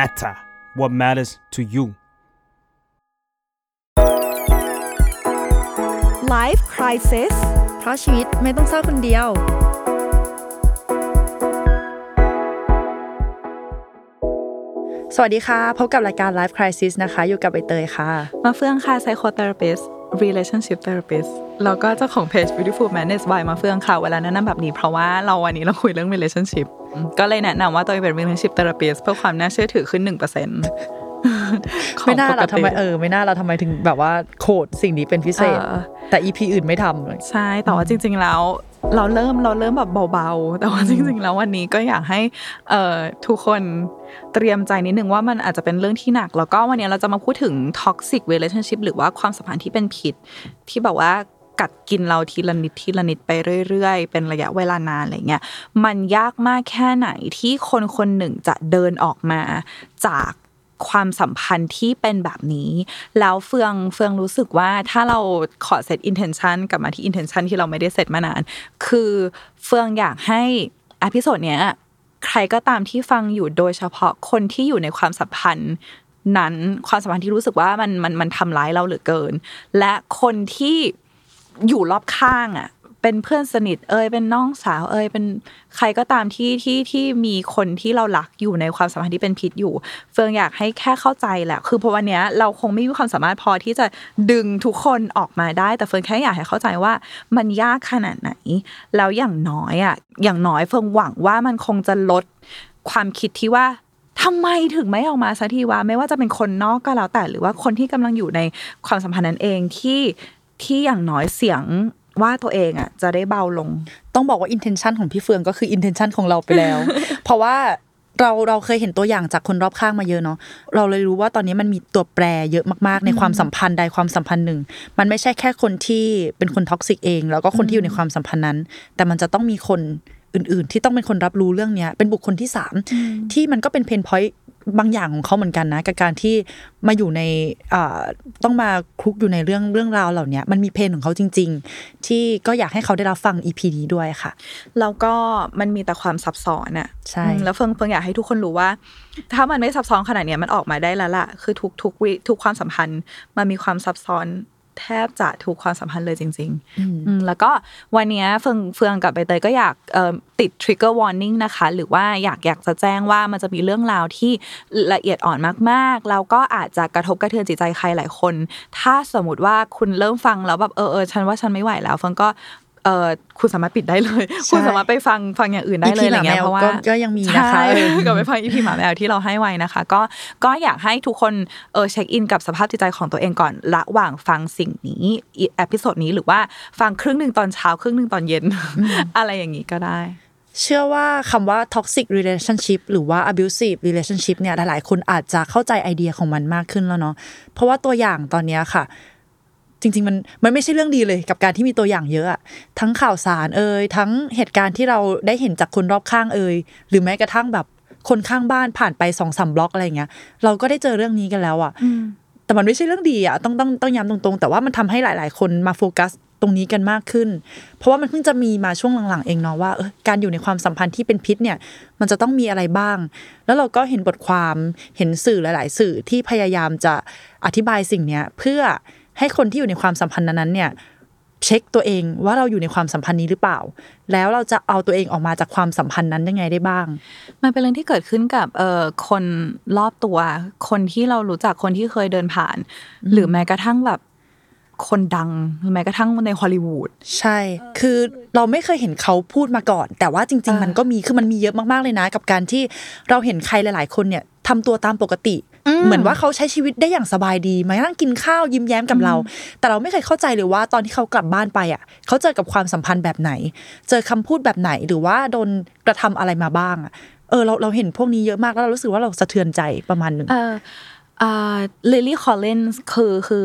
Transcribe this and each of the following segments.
matter, what matters to you. Life Crisis เพราะชีวิตไม่ต้องเศร้าคนเดียวสวัสดีค่ะพบกับรายการ Life Crisis นะคะอยู่กับใบเตยค่ะมาเฟื่องค่ะ Psychotherapist relationship therapist แล้วก็เจ้าของเพจ Beautiful Manase by มาเฟื่องค่ะเวลาแนะนำแบบนี้เพราะว่าวันนี้เราคุยเรื่อง relationship ก็เลยแนะนำว่าตัวเองเป็น relationship therapist เพื่อความน่าเชื่อถือขึ้น 1% ไม่น่าเราทำไมถึงแบบว่าโคดสิ่งนี้เป็นพิเศษแต่ EP อื่นไม่ทำใช่แต่ว่าจริงๆแล้วเราเริ่มแบบเบาๆแต่ว่าจริงๆแล้ววันนี้ก็อยากให้ทุกคนเตรียมใจนิดนึงว่ามันอาจจะเป็นเรื่องที่หนักแล้วก็วันนี้เราจะมาพูดถึง toxic relationship หรือว่าความสัมพันธ์ที่เป็นพิษที่แบบว่ากัดกินเราทีละนิดไปเรื่อยๆเป็นระยะเวลานานอะไรเงี้ยมันยากมากแค่ไหนที่คนๆหนึ่งจะเดินออกมาจากความสัมพันธ์ที่เป็นแบบนี้แล้วเฟืองรู้สึกว่าถ้าเราขอเซต intention กลับมาที่ intention ที่เราไม่ได้เซตมานานคือเฟืองอยากให้อพิโซดเนี้ยใครก็ตามที่ฟังอยู่โดยเฉพาะคนที่อยู่ในความสัมพันธ์นั้นความสัมพันธ์ที่รู้สึกว่ามันทำร้ายเราเหลือเกินและคนที่อยู่รอบข้างอ่ะเป็นเพื่อนสนิทเป็นน้องสาวเป็นใครก็ตามที่มีคนที่เรารักอยู่ในความสัมพันธ์ที่เป็นพิษอยู่เฟืองอยากให้แค่เข้าใจแหละคือเพราะวันนี้เราคงไม่มีความสามารถพอที่จะดึงทุกคนออกมาได้แต่เฟืองแค่อยากให้เข้าใจว่ามันยากขนาดไหนแล้วอย่างน้อยเฟืองหวังว่ามันคงจะลดความคิดที่ว่าทำไมถึงไม่ออกมาสักทีวะไม่ว่าจะเป็นคนนอกก็แล้วแต่หรือว่าคนที่กำลังอยู่ในความสัมพันธ์นั้นเองที่อย่างน้อยเสียงว่าตัวเองอ่ะจะได้เบาลงต้องบอกว่า intention ของพี่เฟืองก็คือ intention ของเราไปแล้ว เพราะว่าเราเคยเห็นตัวอย่างจากคนรอบข้างมาเยอะเนาะเราเลยรู้ว่าตอนนี้มันมีตัวแปรเยอะมากๆในความสัมพันธ์ใดความสัมพันธ์หนึ่งมันไม่ใช่แค่คนที่เป็นคนท็อกซิกเองแล้วก็คนที่อยู่ในความสัมพันธ์นั้นแต่มันจะต้องมีคนอื่นๆที่ต้องเป็นคนรับรู้เรื่องนี้เป็นบุคคลที่3ที่มันก็เป็นเพนพอยต์บางอย่างของเขาเหมือนกันนะกับการที่มาอยู่ในต้องมาคลุกอยู่ในเรื่องราวเหล่านี้มันมีเพนของเขาจริงๆที่ก็อยากให้เขาได้รับฟัง EP นี้ด้วยค่ะแล้วก็มันมีแต่ความซับซ้อนน่ะใช่แล้วเพิ่งอยากให้ทุกคนรู้ว่าถ้ามันไม่ซับซ้อนขนาดเนี้ยมันออกมาได้แล้วล่ะคือทุกความสัมพันธ์มันมีความซับซ้อนแทบจะถูกความสัมพันธ์เลยจริงๆแล้วก็วันนี้เฟืองกับใบเตยก็อยากติด trigger warning นะคะหรือว่าอยากจะแจ้งว่ามันจะมีเรื่องราวที่ละเอียดอ่อนมากๆแล้วก็อาจจะกระทบกระเทือนจิตใจใครหลายคนถ้าสมมติว่าคุณเริ่มฟังแล้วแบบฉันไม่ไหวแล้วเฟืองก็คุณสามารถปิดได้เลยคุณสามารถไปฟังอย่างอื่นได้เลยอะไรเงี้ยเพราะว่าก็ยังมีนะคะก็ไปฟัง EP หมาแมวที่เราให้ไว้นะคะก็อยากให้ทุกคนเช็คอินกับสภาพจิตใจของตัวเองก่อนระหว่างฟังสิ่งนี้เอพิโซดนี้หรือว่าฟังครึ่งนึงตอนเช้าครึ่งนึงตอนเย็นอะไรอย่างงี้ก็ได้เชื่อว่าคำว่า toxic relationship หรือว่า abusive relationship เนี่ยหลายๆคนอาจจะเข้าใจไอเดียของมันมากขึ้นแล้วเนาะเพราะว่าตัวอย่างตอนเนี้ยค่ะจริงๆมันไม่ใช่เรื่องดีเลยกับการที่มีตัวอย่างเยอะอะทั้งข่าวสารทั้งเหตุการณ์ที่เราได้เห็นจากคนรอบข้างหรือแม้กระทั่งแบบคนข้างบ้านผ่านไป 2-3 บล็อกอะไรอย่างเงี้ยเราก็ได้เจอเรื่องนี้กันแล้วอะแต่มันไม่ใช่เรื่องดีอะต้องย้ำตรงๆแต่ว่ามันทำให้หลายๆคนมาโฟกัสตรงนี้กันมากขึ้นเพราะว่ามันเพิ่งจะมีมาช่วงหลังๆเองเนาะว่าการอยู่ในความสัมพันธ์ที่เป็นพิษเนี่ยมันจะต้องมีอะไรบ้างแล้วเราก็เห็นบทความเห็นสื่อหลายๆสื่อที่พยายามจะอธิบายสิ่งเนี้ยเพื่อให้คนที่อยู่ในความสัมพันธ์นั้นเนี่ยเช็คตัวเองว่าเราอยู่ในความสัมพันธ์นี้หรือเปล่าแล้วเราจะเอาตัวเองออกมาจากความสัมพันธ์นั้นยังไงได้บ้างมันเป็นเรื่องที่เกิดขึ้นกับคนรอบตัวคนที่เรารู้จักคนที่เคยเดินผ่านหรือแม้กระทั่งแบบคนดังแม้กระทั่งในฮอลลีวูดใช่คือเราไม่เคยเห็นเขาพูดมาก่อนแต่ว่าจริงๆมันก็มีคือมันมีเยอะมากๆเลยนะกับการที่เราเห็นใครหลายๆคนเนี่ยทำตัวตามปกติเหมือนว่าเขาใช้ชีวิตได้อย่างสบายดีมานั่งกินข้าวยิ้มแย้มกับเราแต่เราไม่เคยเข้าใจเลยว่าตอนที่เขากลับบ้านไปอ่ะเขาเจอกับความสัมพันธ์แบบไหนเจอคำพูดแบบไหนหรือว่าโดนกระทำอะไรมาบ้างเราเห็นพวกนี้เยอะมากแล้วเรารู้สึกว่าเราสะเทือนใจประมาณนึงลิลลี่คอลลินส์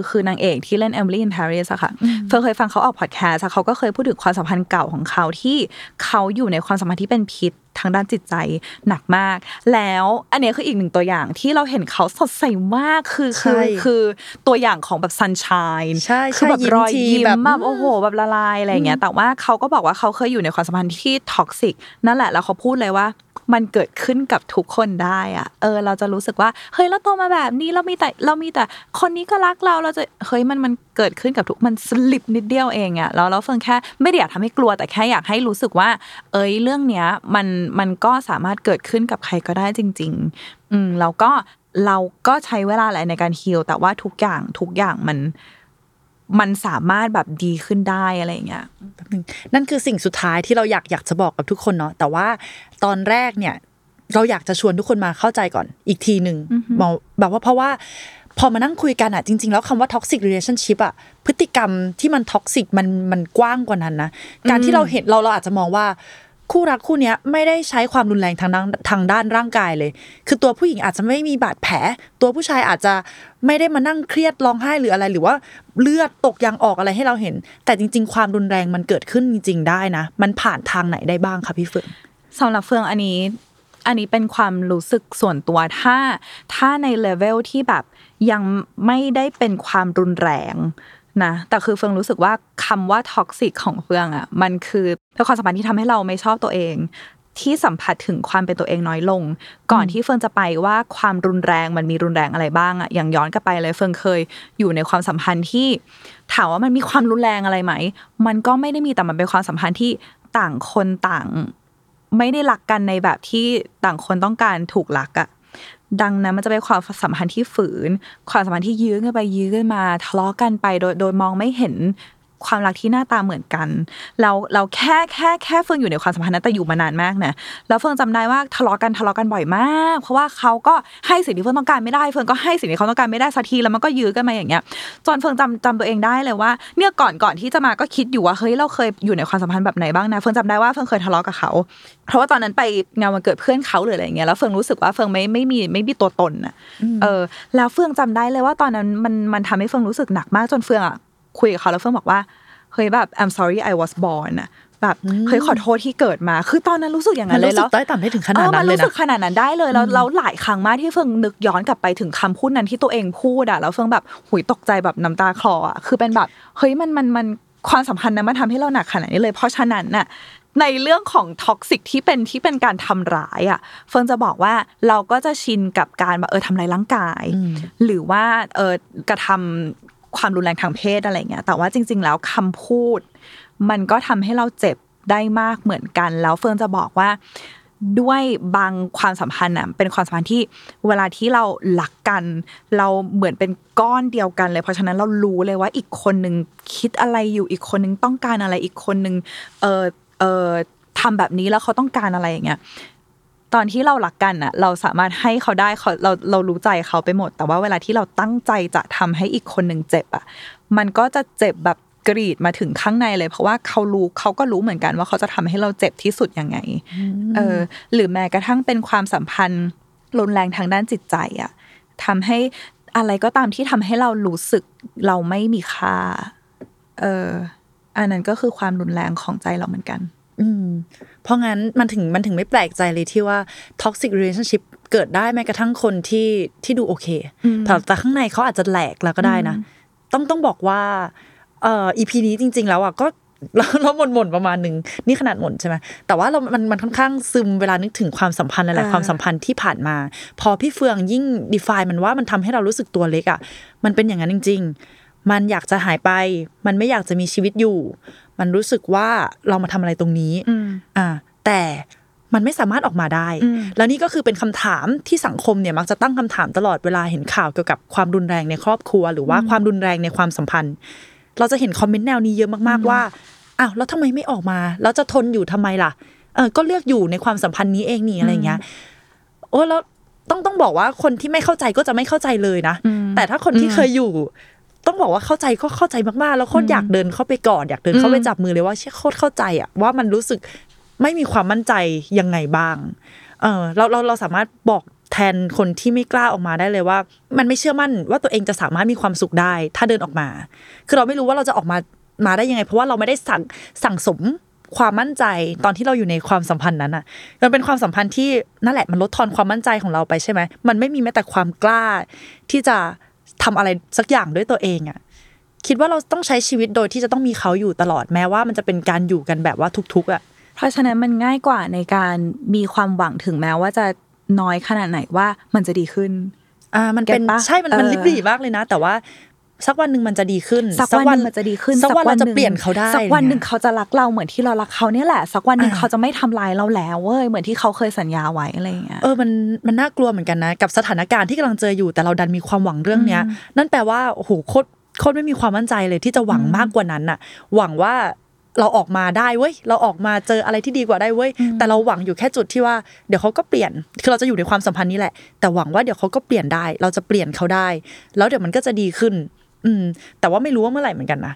คือนางเอกที่เล่น Emily in Paris อ่ะค่ะเพิ่งเคยฟังเขาออกพอดแคสต์เขาก็เคยพูดถึงความสัมพันธ์เก่าของเขาที่เขาอยู่ในความสัมพันธ์ที่เป็นพิษทางด้านจิตใจหนักมากแล้วอันนี้คืออีกหนึ่งตัวอย่างที่เราเห็นเขาสดใสมากคือตัวอย่างของแบบ sunshine คือแบบรอยยิ้มแบบโอ้โหแบบละลายอะไรอย่างเงี้ยแต่ว่าเขาก็บอกว่าเขาเคยอยู่ในความสัมพันธ์ที่ท็อกซิกนั่นแหละแล้วเขาพูดเลยว่า มันเกิดขึ้นกับทุกคนได้อ่ะเราจะรู้สึกว่าเฮ้ยเราโตมาแบบนี้เรามีแต่คนนี้ก็รักเราเราจะเฮ้ยมันเกิดขึ้นกับทุกมันสลิปนิดเดียวเองอ่ะแล้วเฟิร์นแค่ไม่ได้อยากทำให้กลัวแต่แค่อยากให้รู้สึกว่าเรื่องเนี้ยมันก็สามารถเกิดขึ้นกับใครก็ได้จริงๆเราก็ใช้เวลาหลายในการฮีลแต่ว่าทุกอย่างมันสามารถแบบดีขึ้นได้อะไรอย่างเงี้ยนั่นคือสิ่งสุดท้ายที่เราอยากจะบอกกับทุกคนเนาะแต่ว่าตอนแรกเนี่ยเราอยากจะชวนทุกคนมาเข้าใจก่อนอีกทีนึงแบบว่าเพราะว่าพอมานั่งคุยกันอ่ะจริงๆแล้วคำว่า toxic relationship อ่ะพฤติกรรมที่มัน toxic มันกว้างกว่านั้นนะการที่เราเห็นเราอาจจะมองว่าคู่รักคู่นี้ไม่ได้ใช้ความรุนแรงทางด้านร่างกายเลยคือตัวผู้หญิงอาจจะไม่มีบาดแผลตัวผู้ชายอาจจะไม่ได้มานั่งเครียดร้องไห้หรืออะไรหรือว่าเลือดตกยางออกอะไรให้เราเห็นแต่จริงๆความรุนแรงมันเกิดขึ้นจริงๆได้นะมันผ่านทางไหนได้บ้างคะพี่เฟืองสำหรับเฟืองอันนี้เป็นความรู้สึกส่วนตัวถ้าในเลเวลที่แบบยังไม่ได้เป็นความรุนแรงนะแต่คือเฟืองรู้สึกว่าคำว่าท็อกซิกของเฟืองอ่ะมันคือความสัมพันธ์ที่ทำให้เราไม่ชอบตัวเองที่สัมผัสถึงความเป็นตัวเองน้อยลงก่อนที่เฟืองจะไปว่าความรุนแรงมันมีรุนแรงอะไรบ้างอ่ะอย่างย้อนกลับไปเลยเฟืองเคยอยู่ในความสัมพันธ์ที่ถามว่ามันมีความรุนแรงอะไรไหมมันก็ไม่ได้มีแต่มันเป็นความสัมพันธ์ที่ต่างคนต่างไม่ได้รักกันในแบบที่ต่างคนต้องการถูกรักอ่ะดังนั้นมันจะเป็นความสัมพันธ์ที่ฝืนความสัมพันธ์ที่ยื้อกันไปยื้อกันมาทะเลาะกันไปโดยมองไม่เห็นความรักที่หน้าตาเหมือนกันเราแค่เฟืองอยู่ในความสัมพันธ์นั้นแต่อยู่มานานมากนะแล้วเฟืองจำได้ว่าทะเลาะกันบ่อยมากเพราะว่าเขาก็ให้สิ่งที่เฟืองต้องการไม่ได้เฟืองก็ให้สิ่งที่เขาต้องการไม่ได้สักทีแล้วมันก็ยื้อกันมาอย่างเงี้ยจนเฟืองจำตัวเองได้เลยว่าเนี่ยก่อนที่จะมาก็คิดอยู่ว่าเฮ้ยเราเคยอยู่ในความสัมพันธ์แบบไหนบ้างนะเฟืองจำได้ว่าเฟืองเคยทะเลาะกับเขาเพราะว่าตอนนั้นไปงานวันเกิดเพื่อนเขาหรืออะไรอย่างเงี้ยแล้วเฟืองรู้สึกว่าเฟืองไม่มีตัวตนน่ะแล้วเฟืองจำได้เลยว่าตอนนั้นมันทำให้เฟืองรู้สึกหนักมากจนเฟืองอ่ะคุยกับเขาแล้วเฟิร์มบอกว่าเฮ้ยแบบ I'm sorry I was born อ่ะแบบเฮ้ยขอโทษที่เกิดมาคือตอนนั้นรู้สึกอย่างนั้นเลยแล้วรู้สึกต้อยต่ำได้ถึงขนาดนั้นเลยนะมันรู้สึกขนาดนั้นได้เลยแล้วหลายครั้งมากที่เฟิร์มนึกย้อนกลับไปถึงคำพูดนั้นที่ตัวเองพูดอ่ะแล้วเฟิร์มแบบหุยตกใจแบบน้ำตาคลออ่ะคือเป็นแบบเฮ้ยมันความสัมพันธ์นั้นมันทำให้เราหนักขนาดนี้เลยเพราะฉะนั้นน่ะในเรื่องของท็อกซิกที่เป็นการทำร้ายอ่ะเฟิร์นจะบอกว่าเราก็จะชินกับการแบบทำร้ายร่างกายหรือว่ากระทำความรุนแรงทางเพศอะไรเงี้ยแต่ว่าจริงๆแล้วคำพูดมันก็ทำให้เราเจ็บได้มากเหมือนกันแล้วเฟิร์นจะบอกว่าด้วยบางความสัมพันธ์น่ะเป็นความสัมพันธ์ที่เวลาที่เรารักกันเราเหมือนเป็นก้อนเดียวกันเลยเพราะฉะนั้นเรารู้เลยว่าอีกคนนึงคิดอะไรอยู่อีกคนนึงต้องการอะไรอีกคนนึงทำแบบนี้แล้วเขาต้องการอะไรอย่างเงี้ยตอนที่เรารักกันน่ะเราสามารถให้เขาได้เรารู้ใจเขาไปหมดแต่ว่าเวลาที่เราตั้งใจจะทำให้อีกคนหนึ่งเจ็บอ่ะมันก็จะเจ็บแบบกรีดมาถึงข้างในเลยเพราะว่าเขาก็รู้เหมือนกันว่าเขาจะทำให้เราเจ็บที่สุดยังไงหรือแม้กระทั่งเป็นความสัมพันธ์รุนแรงทางด้านจิตใจอ่ะทำให้อะไรก็ตามที่ทำให้เรารู้สึกเราไม่มีค่าอันนั้นก็คือความรุนแรงของใจเราเหมือนกันเพราะงั้นมันถึงไม่แปลกใจเลยที่ว่า toxic relationship เกิดได้แม้กระทั่งคนที่ดูโอเคแต่ข้างในเขาอาจจะแหลกแล้วก็ได้นะต้องบอกว่าEP นี้จริงๆแล้วอ่ะก็เราหม่นประมาณนึงนี่ขนาดหม่นใช่ไหมแต่ว่าเรามันค่อนข้างซึมเวลานึกถึงความสัมพันธ์หลายๆความสัมพันธ์ที่ผ่านมาพอพี่เฟืองยิ่ง define มันว่ามันทำให้เรารู้สึกตัวเล็กอ่ะมันเป็นอย่างนั้นจริงๆมันอยากจะหายไปมันไม่อยากจะมีชีวิตอยู่มันรู้สึกว่าเรามาทำอะไรตรงนี้แต่มันไม่สามารถออกมาได้แล้วนี่ก็คือเป็นคำถามที่สังคมเนี่ยมักจะตั้งคำถามตลอดเวลาเห็นข่าวเกี่ยวกับความรุนแรงในครอบครัวหรือว่าความรุนแรงในความสัมพันธ์เราจะเห็นคอมเมนต์แนวนี้เยอะมากๆว่าอ้าวแล้วทำไมไม่ออกมาแล้วจะทนอยู่ทำไมล่ะก็เลือกอยู่ในความสัมพันธ์นี้เองนี่อะไรเงี้ยโอ้แล้วต้องบอกว่าคนที่ไม่เข้าใจก็จะไม่เข้าใจเลยนะแต่ถ้าคนที่เคยอยู่ต้องบอกว่าเข้าใจก็เข้าใจมากๆแล้วโคตรอยากเดินเข้าไปกอดอยากเดินเข้าไปจับมือเลยว่าโคตรเข้าใจอ่ะว่ามันรู้สึกไม่มีความมั่นใจยังไงบ้างเราสามารถบอกแทนคนที่ไม่กล้าออกมาได้เลยว่ามันไม่เชื่อมั่นว่าตัวเองจะสามารถมีความสุขได้ถ้าเดินออกมาคือเราไม่รู้ว่าเราจะออกมาได้ยังไงเพราะว่าเราไม่ได้สั่งสมความมั่นใจตอนที่เราอยู่ในความสัมพันธ์นั้นอ่ะมันเป็นความสัมพันธ์ที่นั่นแหละมันลดทอนความมั่นใจของเราไปใช่ไหมมันไม่มีแม้แต่ความกล้าที่จะทำอะไรสักอย่างด้วยตัวเองอ่ะคิดว่าเราต้องใช้ชีวิตโดยที่จะต้องมีเขาอยู่ตลอดแม้ว่ามันจะเป็นการอยู่กันแบบว่าทุกๆอ่ะ เพราะฉะนั้นมันง่ายกว่าในการมีความหวังถึงแม้ว่าจะน้อยขนาดไหนว่ามันจะดีขึ้นมันเป็นใช่มันลิบหรี่มากเลยนะแต่ว่าสักวันนึงมันจะดีขึ้นสักวันเราจะเปลี่ยนเขาได้สักวันนึงเขาจะรักเราเหมือนที่เรารักเขาเนี่ยแหละสักวันนึงเขาจะไม่ทำลายเราแล้วเว้ยเหมือนที่เขาเคยสัญญาไว้อะไรอย่างเงี้ยมันน่ากลัวเหมือนกันนะกับสถานการณ์ที่กำลังเจออยู่แต่เราดันมีความหวังเรื่องเนี้ยนั่นแปลว่าโอ้โหโคตรไม่มีความมั่นใจเลยที่จะหวังมากกว่านั้นน่ะหวังว่าเราออกมาได้เว้ยเราออกมาเจออะไรที่ดีกว่าได้เว้ยแต่เราหวังอยู่แค่จุดที่ว่าเดี๋ยวเขาก็เปลี่ยนคือเราจะอยู่ในความสัมพันธ์นี้แหละแต่หวังว่าเดี๋ยวเขาก็เปลี่ยนได้เราจะเปลี่ยนเขาได้แล้วเดี๋ยวมันก็จะดีขึ้นแต่ว่าไม่รู้ว่าเมื่อไหร่เหมือนกันนะ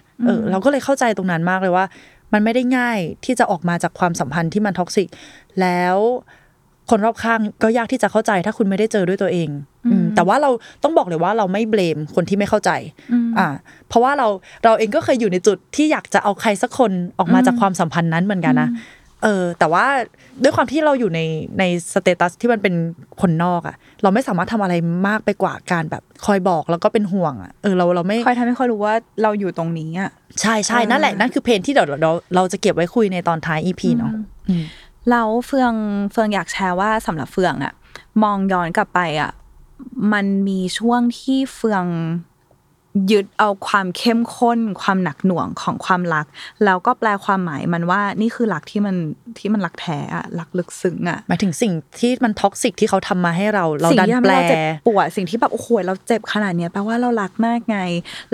เราก็เลยเข้าใจตรงนั้นมากเลยว่ามันไม่ได้ง่ายที่จะออกมาจากความสัมพันธ์ที่มันท็อกซิกแล้วคนรอบข้างก็ยากที่จะเข้าใจถ้าคุณไม่ได้เจอด้วยตัวเองแต่ว่าเราต้องบอกเลยว่าเราไม่เบลมคนที่ไม่เข้าใจเพราะว่าเราเองก็เคยอยู่ในจุดที่อยากจะเอาใครสักคนออกมาจากความสัมพันธ์นั้นเหมือนกันนะแต่ว่าด้วยความที่เราอยู่ในสเตตัสที่มันเป็นคนนอกอ่ะเราไม่สามารถทำอะไรมากไปกว่าการแบบคอยบอกแล้วก็เป็นห่วงอ่ะเราไม่คอยทำให้เขารู้ว่าเราอยู่ตรงนี้อ่ะใช่ๆนั่นแหละนั่นคือเพนที่เดี๋ยวเราจะเก็บไว้คุยในตอนท้าย EP เนาะแล้วเฟืองอยากแชร์ว่าสำหรับเฟืองอ่ะมองย้อนกลับไปอ่ะมันมีช่วงที่เฟืองยึดเอาความเข้มข้นความหนักหน่วงของความรักแล้วก็แปลความหมายมันว่านี่คือรักที่มันรักแท้อะรักลึกซึ้งอะหมายถึงสิ่งที่มันท็อกซิกที่เขาทำมาให้เราดันแปลปวดสิ่งที่แบบโอ้โหเราเจ็บขนาดนี้แปลว่าเรารักมากไง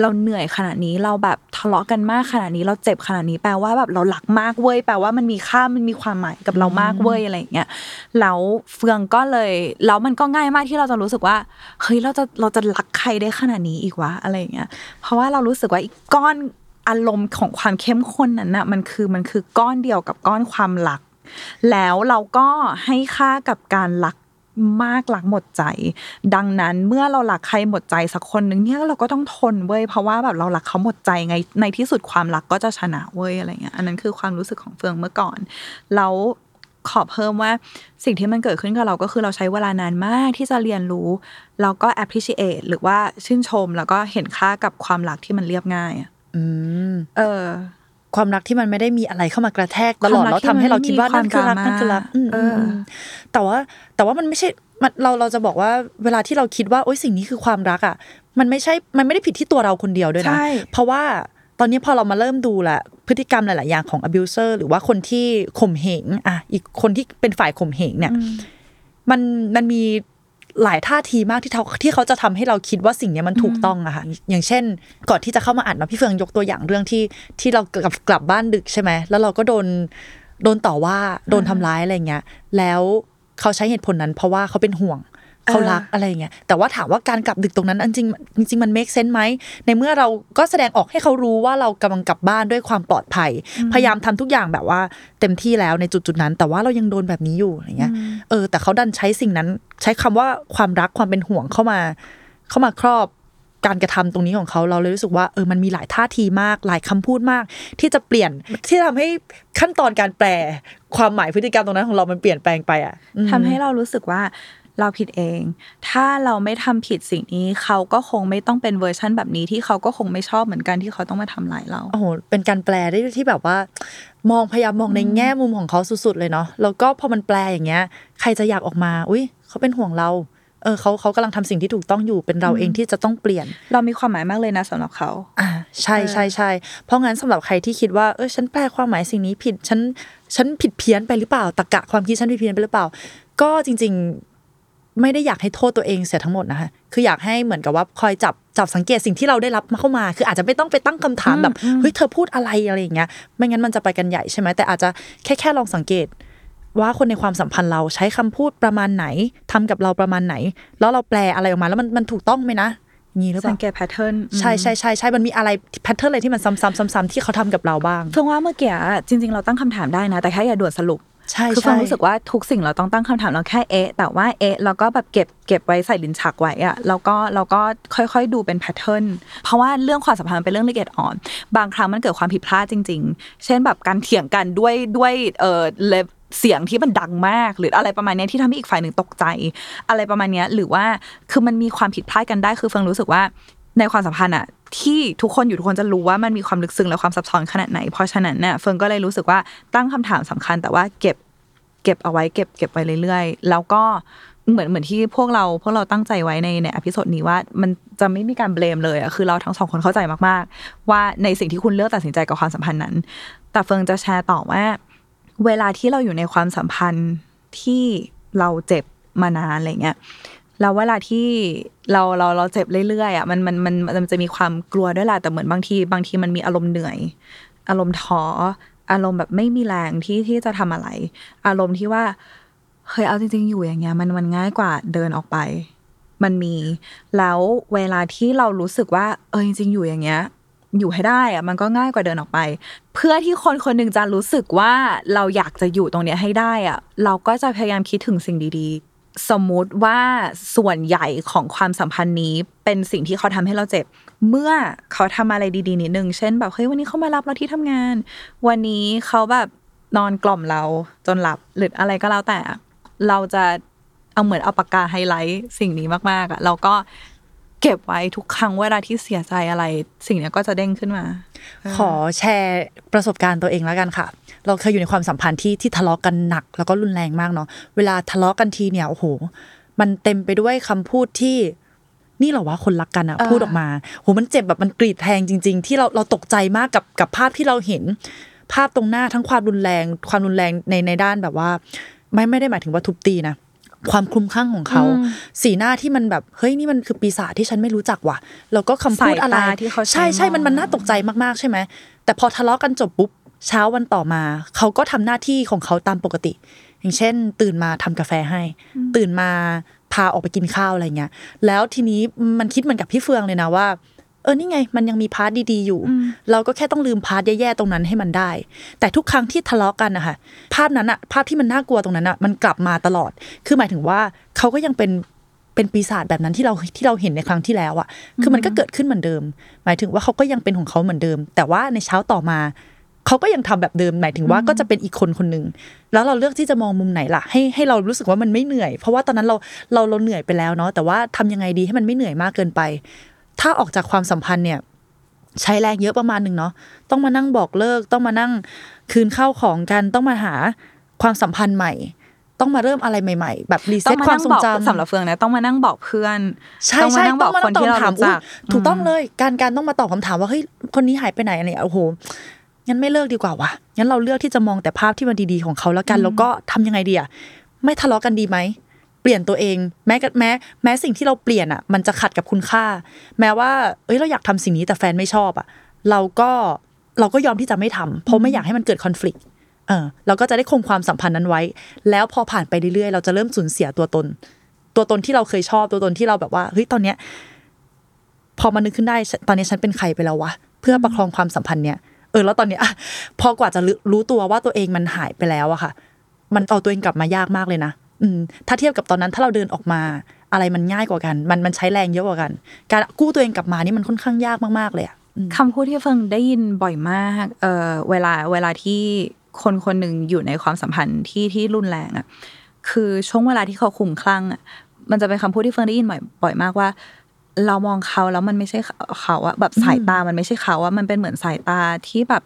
เราเหนื่อยขนาดนี้เราแบบทะเลาะกันมากขนาดนี้เราเจ็บขนาดนี้แปลว่าแบบเรารักมากเว้ยแปลว่ามันมีค่ามันมีความหมายกับเรามากเว้ยอะไรอย่างเงี้ยแล้วเฟืองก็เลยแล้วมันก็ง่ายมากที่เราจะรู้สึกว่าเฮ้ยเราจะรักใครได้ขนาดนี้อีกวะอะไรเพราะว่าเรารู้สึกว่าอีกก้อนอารมณ์ของความเข้มข้นนั้นน่ะมันคือก้อนเดียวกับก้อนความรักแล้วเราก็ให้ค่ากับการรักมากรักหมดใจดังนั้นเมื่อเรารักใครหมดใจสักคนนึงเนี่ยเราก็ต้องทนเว้ยเพราะว่าแบบเรารักเขาหมดใจไงในที่สุดความรักก็จะชนะเว้ยอะไรเงี้ยอันนั้นคือความรู้สึกของเฟืองเมื่อก่อนแล้วขอเพิ่มว่าสิ่งที่มันเกิดขึ้นกับเราก็คือเราใช้เวลานานมากที่จะเรียนรู้แล้วก็ appreciate หรือว่าชื่นชมแล้วก็เห็นค่ากับความรักที่มันเรียบง่ายความรักที่มันไม่ได้มีอะไรเข้ามากระแทกตลอดแล้วทำให้เราคิดว่านั่นคือรักแต่ว่ามันไม่ใช่เราจะบอกว่าเวลาที่เราคิดว่าโอ๊ยสิ่งนี้คือความรักอ่ะมันไม่ได้ผิดที่ตัวเราคนเดียวด้วยนะเพราะว่าตอนนี้พอเรามาเริ่มดูละพฤติกรรมหลายๆอย่างของ abuser หรือว่าคนที่ข่มเหงอีกคนที่เป็นฝ่ายข่มเหงเนี่ยมันมีหลายท่าทีมากที่เขาจะทำให้เราคิดว่าสิ่งนี้มันถูกต้องอะค่ะอย่างเช่นก่อนที่จะเข้ามาอัดนะพี่เฟืองยกตัวอย่างเรื่องที่เรากลับบ้านดึกใช่ไหมแล้วเราก็โดนต่อว่าโดนทำร้ายอะไรเงี้ยแล้วเขาใช้เหตุผลนั้นเพราะว่าเขาเป็นห่วงเขารักอะไรอย่างเงี้ยแต่ว่าถามว่าการกลับดึกตรงนั้นจริงมัน make sense ไหมในเมื่อเราก็แสดงออกให้เขารู้ว่าเรากำลังกลับบ้านด้วยความปลอดภัยพยายามทำทุกอย่างแบบว่าเต็มที่แล้วในจุดๆนั้นแต่ว่าเรายังโดนแบบนี้อยู่อะไรเงี้ยแต่เขาดันใช้สิ่งนั้นใช้คำว่าความรักความเป็นห่วงเข้ามาครอบการกระทำตรงนี้ของเขาเราเลยรู้สึกว่ามันมีหลายท่าทีมากหลายคำพูดมากที่จะเปลี่ยนที่ทำให้ขั้นตอนการแปลความหมายพฤติกรรมตรงนั้นของเรามันเปลี่ยนแปลงไปอ่ะทำให้เรารู้สึกว่าเราผิดเองถ้าเราไม่ทำผิดสิ่งนี้เขาก็คงไม่ต้องเป็นเวอร์ชันแบบนี้ที่เขาก็คงไม่ชอบเหมือนกันที่เขาต้องมาทำร้ายเราโอ้โหเป็นการแปลได้ที่แบบว่ามองพยายามมองในแง่มุมของเขาสุดๆเลยเนาะแล้วก็พอมันแปลอย่างเงี้ยใครจะอยากออกมาอุ๊ยเขาเป็นห่วงเราเขากำลังทำสิ่งที่ถูกต้องอยู่เป็นเราเองที่จะต้องเปลี่ยนเรามีความหมายมากเลยนะสำหรับเขาใช่ใช่เพราะงั้นสำหรับใครที่คิดว่าฉันแปลความหมายสิ่งนี้ผิดฉันผิดเพี้ยนไปหรือเปล่าตรรกะความคิดฉันผิดเพี้ยนไปหรือเปล่าก็จริงไม่ได้อยากให้โทษตัวเองเสียทั้งหมดนะคะคืออยากให้เหมือนกับว่าคอยจับสังเกตสิ่งที่เราได้รับมาเข้ามาคืออาจจะไม่ต้องไปตั้งคำถามแบบเฮ้ยเธอพูดอะไรอย่างเงี้ยไม่งั้นมันจะไปกันใหญ่ใช่ไหมแต่อาจจะแค่ลองสังเกตว่าคนในความสัมพันธ์เราใช้คำพูดประมาณไหนทำกับเราประมาณไหนแล้วเราแปลอะไรออกมาแล้วมันถูกต้องไหมนะนี่หรือเปล่าสังเกตแพทเทิร์นใช่ๆๆๆมันมีอะไรแพทเทิร์นอะไรที่มันซ้ำๆที่เขาทำกับเราบ้างเพราะว่าเมื่อกี้จริงๆเราตั้งคำถามได้นะแต่แค่อย่าด่วนสรุปคือความรู้สึกว่าทุกสิ่งเราต้องตั้งคำถามเราแค่แต่ว่าเราก็แบบเก็บไว้ใส่ลิ้นชักไว้อะเราก็ค่อยๆดูเป็นแพทเทิร์นเพราะว่าเรื่องความสัมพันธ์เป็นเรื่องละเอียดอ่อนบางครั้งมันเกิดความผิดพลาดจริงๆเช่นแบบการเถียงกันด้วยเสียงที่มันดังมากหรืออะไรประมาณนี้ที่ทำให้อีกฝ่ายหนึ่งตกใจอะไรประมาณนี้หรือว่าคือมันมีความผิดพลาดกันได้คือเฟิงรู้สึกว่าในความสัมพันธ์อะ ที่ทุกคนอยู่ทุกคนจะรู้ว่ามันมีความลึกซึ้งและความซับซ้อนขนาดไหนเพราะฉะนั้นเนี่ยเฟิร์นก็เลยรู้สึกว่าตั้งคำถามสำคัญแต่ว่าเก็บเอาไว้เก็บไปเรื่อยๆแล้วก็เหมือนที่พวกเราตั้งใจไว้ในอพิโซดนี้ว่ามันจะไม่มีการเบลมเลยอ่ะคือเราทั้งสองคนเข้าใจมากๆว่าในสิ่งที่คุณเลือกตัดสินใจกับความสัมพันธ์นั้นแต่เฟิร์นจะแชร์ต่อว่าเวลาที่เราอยู่ในความสัมพันธ์ที่เราเจ็บมานานอะไรเงี้ยแล้วเวลาที่เราเจ็บเรื่อยๆอ่ะมันจะมีความกลัวด้วยแหละแต่เหมือนบางทีมันมีอารมณ์เหนื่อยอารมณ์ท้ออารมณ์แบบไม่มีแรงที่จะทำอะไรอารมณ์ที่ว่าเคยเอาจริงๆอยู่อย่างเงี้ยมันง่ายกว่าเดินออกไปมันมีแล้วเวลาที่เรารู้สึกว่าจริงๆอยู่อย่างเงี้ยอยู่ให้ได้อะมันก็ง่ายกว่าเดินออกไปเพื่อที่คนคนหนึ่งจะรู้สึกว่าเราอยากจะอยู่ตรงเนี้ยให้ได้อะเราก็จะพยายามคิดถึงสิ่งดีๆสมมุติว่าส่วนใหญ่ของความสัมพันธ์นี้เป็นสิ่งที่เขาทำให้เราเจ็บเมื่อเขาทำอะไรดีๆนิดนึงเช่นแบบเฮ้ยวันนี้เขามารับเราที่ทำงานวันนี้เขาแบบนอนกล่อมเราจนหลับหรืออะไรก็แล้วแต่เราจะเอาปากกาไฮไลท์สิ่งนี้มากๆอ่ะเราก็เก็บไว้ทุกครั้งเวลาที่เสียใจอะไรสิ่งนี้ก็จะเด้งขึ้นมาขอแชร์ประสบการณ์ตัวเองแล้วกันค่ะเราเคยอยู่ในความสัมพันธ์ที่ทะเลาะกันหนักแล้วก็รุนแรงมากเนาะเวลาทะเลาะกันทีเนี่ยโอ้โหมันเต็มไปด้วยคำพูดที่นี่เหรอวะคนรักกันอ่ะพูดออกมาโหมันเจ็บแบบมันกรีดแทงจริงๆที่เราตกใจมากกับภาพที่เราเห็นภาพตรงหน้าทั้งความรุนแรงในด้านแบบว่าไม่ได้หมายถึงว่าทุบตีนะความคลุมคลั่งของเขาสีหน้าที่มันแบบเฮ้ยนี่มันคือปีศาจที่ฉันไม่รู้จักว่ะแล้วก็คำพูดอะไรใช่ใช่มันน่าตกใจมากๆใช่ไหมแต่พอทะเลาะกันจบปุ๊บเช้าวันต่อมาเขาก็ทำหน้าที่ของเขาตามปกติอย่างเช่นตื่นมาทำกาแฟให้ตื่นมาพาออกไปกินข้าวอะไรเงี้ยแล้วทีนี้มันคิดเหมือนกับพี่เฟืองเลยนะว่านี่ไงมันยังมีพาร์ทดีๆอยู่เราก็แค่ต้องลืมพาร์ทแย่ๆตรงนั้นให้มันได้แต่ทุกครั้งที่ทะเลาะกันนะคะภาพที่มันน่ากลัวตรงนั้นน่ะมันกลับมาตลอดคือหมายถึงว่าเขาก็ยังเป็นปีศาจแบบนั้นที่เราเห็นในครั้งที่แล้วอ่ะคือมันก็เกิดขึ้นเหมือนเดิมหมายถึงว่าเขาก็ยังเป็นของเขาเหมือนเดิมแต่ว่าในเช้าต่อมาเขาก็ยังทำแบบเดิมหมายถึงว่าก็จะเป็นอีกคนๆนึงแล้วเราเลือกที่จะมองมุมไหนล่ะให้เรารู้สึกว่ามันไม่เหนื่อยเพราะว่าตอนนั้นเราเหนื่อยไปแล้วเนาะแต่ว่าทำยังไงดีให้มันไม่เหนื่อยมากเกินไปถ้าออกจากความสัมพันธ์เนี่ยใช้แรงเยอะประมาณนึงเนาะต้องมานั่งบอกเลิกต้องมานั่งคืนเข้าของกันต้องมาหาความสัมพันธ์ใหม่ต้องมาเริ่มอะไรใหม่ๆแบบรีเซ็ตความทรงจำสำหรับเฟืองนะต้องมานั่งบอกเพื่อนต้องมานั่งบอกคนที่เราถามถูกต้องเลยการต้องมาตอบคำถามว่าเฮ้ยคนนี้หายไปไหนอะไรโอ้โหงั้นไม่เลิกดีกว่าวะงั้นเราเลือกที่จะมองแต่ภาพที่มันดีๆของเขาแล้วกันแล้วก็ทำยังไงดีอะไม่ทะเลาะกันดีไหมเปลี่ยนตัวเองแม้สิ่งที่เราเปลี่ยนอ่ะมันจะขัดกับคุณค่าแม้ว่าเราอยากทำสิ่งนี้แต่แฟนไม่ชอบอ่ะเราก็ยอมที่จะไม่ทำเพราะไม่อยากให้มันเกิดคอนฟลิกต์เราก็จะได้คงความสัมพันธ์นั้นไว้แล้วพอผ่านไปเรื่อยๆเราจะเริ่มสูญเสียตัวตนที่เราเคยชอบตัวตนที่เราแบบว่าเฮ้ยตอนเนี้ยพอมานึกขึ้นได้ตอนนี้ฉันเป็นใครไปแล้ววะเพื่อประคองความสัมพันธ์เนี้ยแล้วตอนเนี้ยพอกว่าจะรู้ตัวว่าตัวเองมันหายไปแล้วอะค่ะมันเอาตัวเองกลับมายากมากเลยนะถ้าเทียบกับตอนนั้นถ้าเราเดินออกมาอะไรมันง่ายกว่ากันมันใช้แรงเยอะกว่ากันการกู้ตัวเองกลับมานี่มันค่อนข้างยากมากๆเลยอ่ะคำพูดที่เฟิงได้ยินบ่อยมากเวลาที่คนคนหนึ่งอยู่ในความสัมพันธ์ที่รุนแรงอ่ะคือช่วงเวลาที่เขาคลุ้มคลั่งอ่ะมันจะเป็นคำพูดที่เฟิงได้ยินบ่อยมากว่าเรามองเขาแล้วมันไม่ใช่เขาอะแบบสายตามันไม่ใช่เขาอะมันเป็นเหมือนสายตาที่แบบ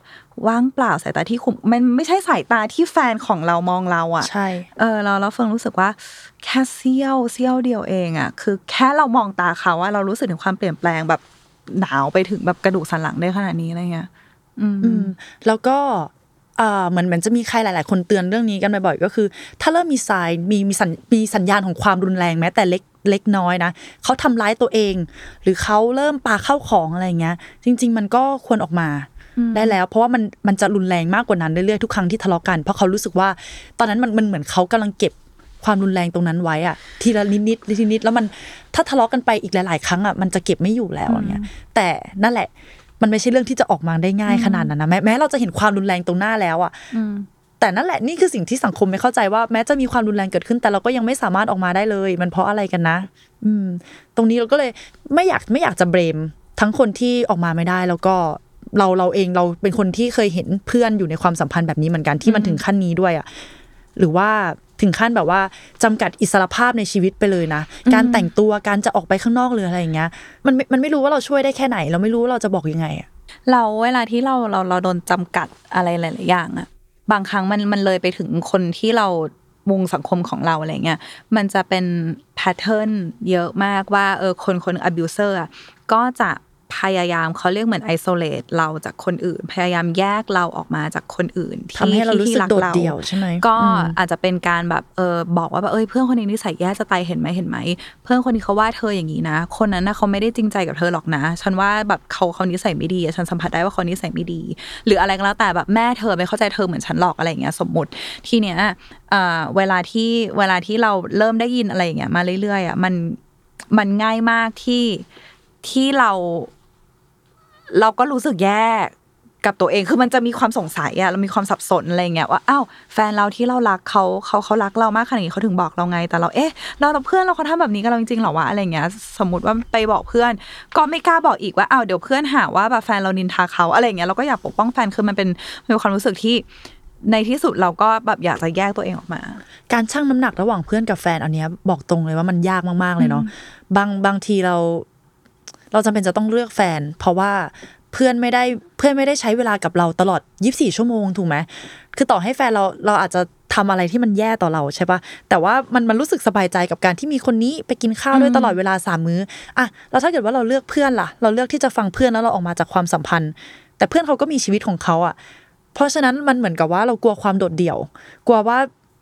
ว่างเปล่าสายตาที่ขุ่มมันไม่ใช่สายตาที่แฟนของเรามองเราอะใช่เราเฟิร์นรู้สึกว่าแค่เสี้ยวเดียวเองอะคือแค่เรามองตาเขาว่าเรารู้สึกถึงความเปลี่ยนแปลงแบบหนาวไปถึงแบบกระดูกสันหลังได้ขนาดนี้อะไรเงี้ยแล้วก็เหมือนจะมีใครหลายๆคนเตือนเรื่องนี้กันบ่อยๆก็คือถ้าเริ่มมีมีสัญญาณของความรุนแรงแม้แต่เล็กน้อยนะเขาทำร้ายตัวเองหรือเขาเริ่มปาเข้าของอะไรเงี้ยจริงๆมันก็ควรออกมาได้แล้วเพราะว่ามันจะรุนแรงมากกว่านั้นเรื่อยๆทุกครั้งที่ทะเลาะกันเพราะเขารู้สึกว่าตอนนั้นมันเหมือนเขากำลังเก็บความรุนแรงตรงนั้นไว้อะทีละนิดแล้วมันถ้าทะเลาะกันไปอีกหลายๆครั้งอะมันจะเก็บไม่อยู่แล้วเงี้ยแต่นั่นแหละมันไม่ใช่เรื่องที่จะออกมาได้ง่ายขนาดนั้นนะแม้เราจะเห็นความรุนแรงตรงหน้าแล้วอะแต่นั่นแหละนี่คือสิ่งที่สังคมไม่เข้าใจว่าแม้จะมีความรุนแรงเกิดขึ้นแต่เราก็ยังไม่สามารถออกมาได้เลยมันเพราะอะไรกันนะตรงนี้เราก็เลยไม่อยากจะเบลมทั้งคนที่ออกมาไม่ได้แล้วก็เราเองเราเป็นคนที่เคยเห็นเพื่อนอยู่ในความสัมพันธ์แบบนี้เหมือนกันที่มันถึงขั้นนี้ด้วยอ่ะหรือว่า ถึงขั้นแบบว่าจำกัดอิสรภาพในชีวิตไปเลยนะการแต่งตัวการจะออกไปข้างนอกหรืออะไรอย่างเงี้ยมันไม่รู้ว่าเราช่วยได้แค่ไหนเราไม่รู้ว่าเราจะบอกยังไงอะเราเวลาที่เราโดนจำกัดอะไรหลายๆอย่างอะบางครั้งมันเลยไปถึงคนที่เราวงสังคมของเราอะไรเงี้ยมันจะเป็นแพทเทิร์นเยอะมากว่าคน abuser อ่ะก็จะพยายามเขาเรียกเหมือน isolate เราจากคนอื่นพยายามแยกเราออกมาจากคนอื่นที่ให้เรารู้สึกโดดเดี่ยวใช่มั้ยก็อาจจะเป็นการแบบบอกว่าเพื่อนคนนี้นิสัยแย่จะตายเห็นมั้ยเพื่อนคนนี้เขาว่าเธออย่างงี้นะคนนั้นน่ะเขาไม่ได้จริงใจกับเธอหรอกนะฉันว่าแบบเขานิสัยไม่ดีฉันสัมผัสได้ว่าเขานิสัยไม่ดีหรืออะไรก็แล้วแต่แบบแม่เธอไม่เข้าใจเธอเหมือนฉันหรอกอะไรอย่างเงี้ยสมมุติทีเนี้ยเวลาที่เราเริ่มได้ยินอะไรอย่างเงี้ยมาเรื่อยๆอ่ะมันง่ายมากที่เราก็รู้สึกแย่กับตัวเองคือมันจะมีความสงสัยอ่ะเรามีความสับสนอะไรเงี้ยว่าอ้าวแฟนเราที่เรารักเขารักเรามากขนาดนี้เขาถึงบอกเราไงแต่เราเราเพื่อนเราเขาทำแบบนี้กับเราจริงๆหรอวะอะไรเงี้ยสมมติว่าไปบอกเพื่อนก็ไม่กล้าบอกอีกว่าอ้าวเดี๋ยวเพื่อนหาว่าแบบแฟนเรานินทาเขาอะไรเงี้ยเราก็อยากปกป้องแฟนคือมันเป็นความรู้สึกที่ในที่สุดเราก็แบบอยากจะแยกตัวเองออกมาการชั่งน้ำหนักระหว่างเพื่อนกับแฟนอันเนี้ยบอกตรงเลยว่ามันยากมากๆเลยเนาะบางทีเราจำเป็นจะต้องเลือกแฟนเพราะว่าเพื่อนไม่ได้ใช้เวลากับเราตลอด24ชั่วโมงถูกไหมคือต่อให้แฟนเราอาจจะทำอะไรที่มันแย่ต่อเราใช่ป่ะแต่ว่ามันรู้สึกสบายใจกับการที่มีคนนี้ไปกินข้าวด้วยตลอดเวลา3มื้ออ่ะแล้วถ้าเกิดว่าเราเลือกเพื่อนล่ะเราเลือกที่จะฟังเพื่อนแล้วเราออกมาจากความสัมพันธ์แต่เพื่อนเขาก็มีชีวิตของเขาอ่ะเพราะฉะนั้นมันเหมือนกับว่าเรากลัวความโดดเดี่ยวกลัวว่า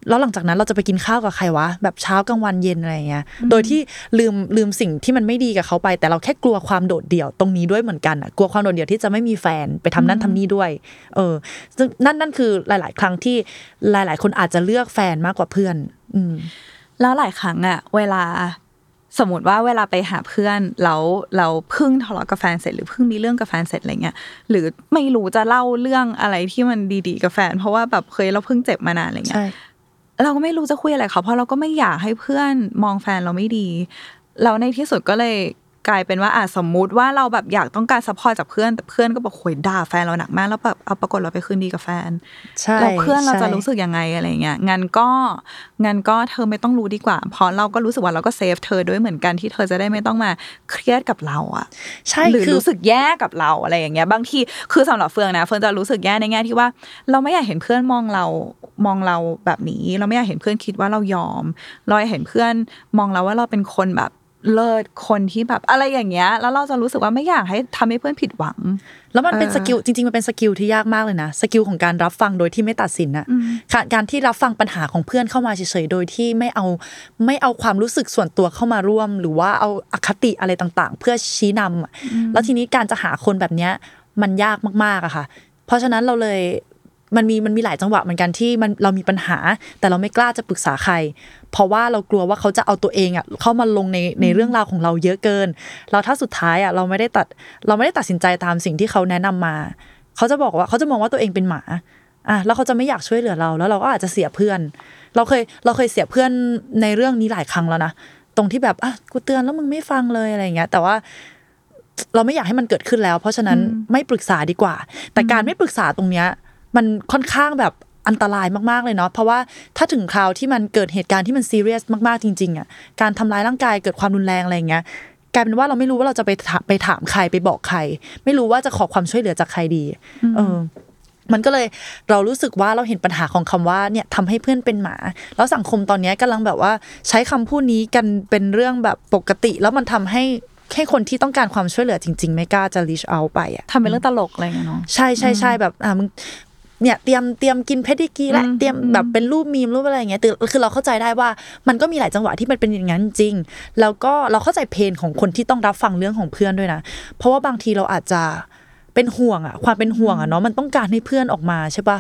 แล้วหลังจากนั้นเราจะไปกินข้าวกับใครวะแบบเช้ากลางวันเย็นอะไรอย่างเงี้ยโดยที่ลืมสิ่งที่มันไม่ดีกับเขาไปแต่เราแค่กลัวความโดดเดี่ยวตรงนี้ด้วยเหมือนกันอ่ะกลัวความโดดเดี่ยวที่จะไม่มีแฟนไปทำนั่นทำนี่ด้วยซึ่งนั่นคือหลายๆครั้งที่หลายๆคนอาจจะเลือกแฟนมากกว่าเพื่อนแล้วหลายครั้งอ่ะเวลาสมมติว่าเวลาไปหาเพื่อนแล้วเราเพิ่งทะเลาะกับแฟนเสร็จหรือเพิ่งมีเรื่องกับแฟนเสร็จอะไรเงี้ยหรือไม่รู้จะเล่าเรื่องอะไรที่มันดีๆกับแฟนเพราะว่าแบบเคยเราเพิ่งเจ็บมานานอะไรเงี้ยเราก็ไม่รู้จะคุยอะไรเขาเพราะเราก็ไม่อยากให้เพื่อนมองแฟนเราไม่ดีเราในที่สุดก็เลยกลายเป็นว่าสมมุติว่าเราแบบอยากต้องการซัพพอร์ตจากเพื่อนแต่เพื่อนก็บอกโหยด่าแฟนเราหนักมากแล้วแบบเอาปรากฏเราไปคืนดีกับแฟนแล้วเพื่อนเราจะรู้สึกยังไงอะไรเงี้ยงั้นก็เธอไม่ต้องรู้ดีกว่าเพราะเราก็รู้สึกว่าเราก็เซฟเธอด้วยเหมือนกันที่เธอจะได้ไม่ต้องมาเครียดกับเราอ่ะใช่หรือรู้สึกแย่กับเราอะไรอย่างเงี้ยบางทีคือสำหรับเฟืองนะเฟืองจะรู้สึกแย่ในแง่ที่ว่าเราไม่อยากเห็นเพื่อนมองเราแบบนี้เราไม่อยากเห็นเพื่อนคิดว่าเรายอมเราอยากเห็นเพื่อนมองเราว่าเราเป็นคนแบบเลิศคนที่แบบอะไรอย่างเงี้ยแล้วเราจะรู้สึกว่าไม่อยากให้ทำให้เพื่อนผิดหวังแล้วมันเป็นสกิลจริงๆมันเป็นสกิลที่ยากมากเลยนะสกิลของการรับฟังโดยที่ไม่ตัดสินน่ะการที่รับฟังปัญหาของเพื่อนเข้ามาเฉยๆโดยที่ไม่เอาความรู้สึกส่วนตัวเข้ามาร่วมหรือว่าเอาอคติอะไรต่างๆเพื่อชี้นำแล้วทีนี้การจะหาคนแบบเนี้ยมันยากมากๆอะค่ะเพราะฉะนั้นเราเลยมันมีหลายจังหวะเหมือนกันที่เรามีปัญหาแต่เราไม่กล้าจะปรึกษาใครเพราะว่าเรากลัวว่าเขาจะเอาตัวเองอ่ะเข้ามาลงในเรื่องราวของเราเยอะเกินแล้วถ้าสุดท้ายอ่ะเราไม่ได้ตัดสินใจตามสิ่งที่เขาแนะนำมาเขาจะบอกว่าเขาจะมองว่าตัวเองเป็นหมาแล้วเขาจะไม่อยากช่วยเหลือเราแล้วเราก็อาจจะเสียเพื่อนเราเคยเสียเพื่อนในเรื่องนี้หลายครั้งแล้วนะตรงที่แบบกูเตือนแล้วมึงไม่ฟังเลยอะไรอย่างเงี้ยแต่ว่าเราไม่อยากให้มันเกิดขึ้นแล้วเพราะฉะนั้นไม่ปรึกษาดีกว่าแต่การไม่ปรึกษาตรงเนี้ยมันค่อนข้างแบบอันตรายมากๆเลยเนาะเพราะว่าถ้าถึงคราวที่มันเกิดเหตุการณ์ที่มันซีเรียสมากๆจริงๆอ่ะการทำร้ายร่างกายเกิดความรุนแรงอะไรอย่างเงี้ยกลายเป็นว่าเราไม่รู้ว่าเราจะไปถามใครไปบอกใครไม่รู้ว่าจะขอความช่วยเหลือจากใครดีมันก็เลยเรารู้สึกว่าเราเห็นปัญหาของคำว่าเนี่ยทำให้เพื่อนเป็นหมาแล้วสังคมตอนนี้กำลังแบบว่าใช้คำพูดนี้กันเป็นเรื่องแบบปกติแล้วมันทำให้แค่คนที่ต้องการความช่วยเหลือจริงๆไม่กล้าจะ reach out ไปอ่ะทำเป็นเรื่องตลกอะไรเงี้ยเนาะใช่ใช่ใช่แบบมึงเนี่ยเตรียมกินเพดิกรีและเตรียมแบบเป็นรูปมีมรูปอะไรอย่างเงี้ยคือเราเข้าใจได้ว่ามันก็มีหลายจังหวะที่มันเป็นอย่างนั้นจริงแล้วก็เราเข้าใจเพนของคนที่ต้องรับฟังเรื่องของเพื่อนด้วยนะเพราะว่าบางทีเราอาจจะเป็นห่วงอะความเป็นห่วงอะเนาะมันต้องการให้เพื่อนออกมาใช่ป่ะ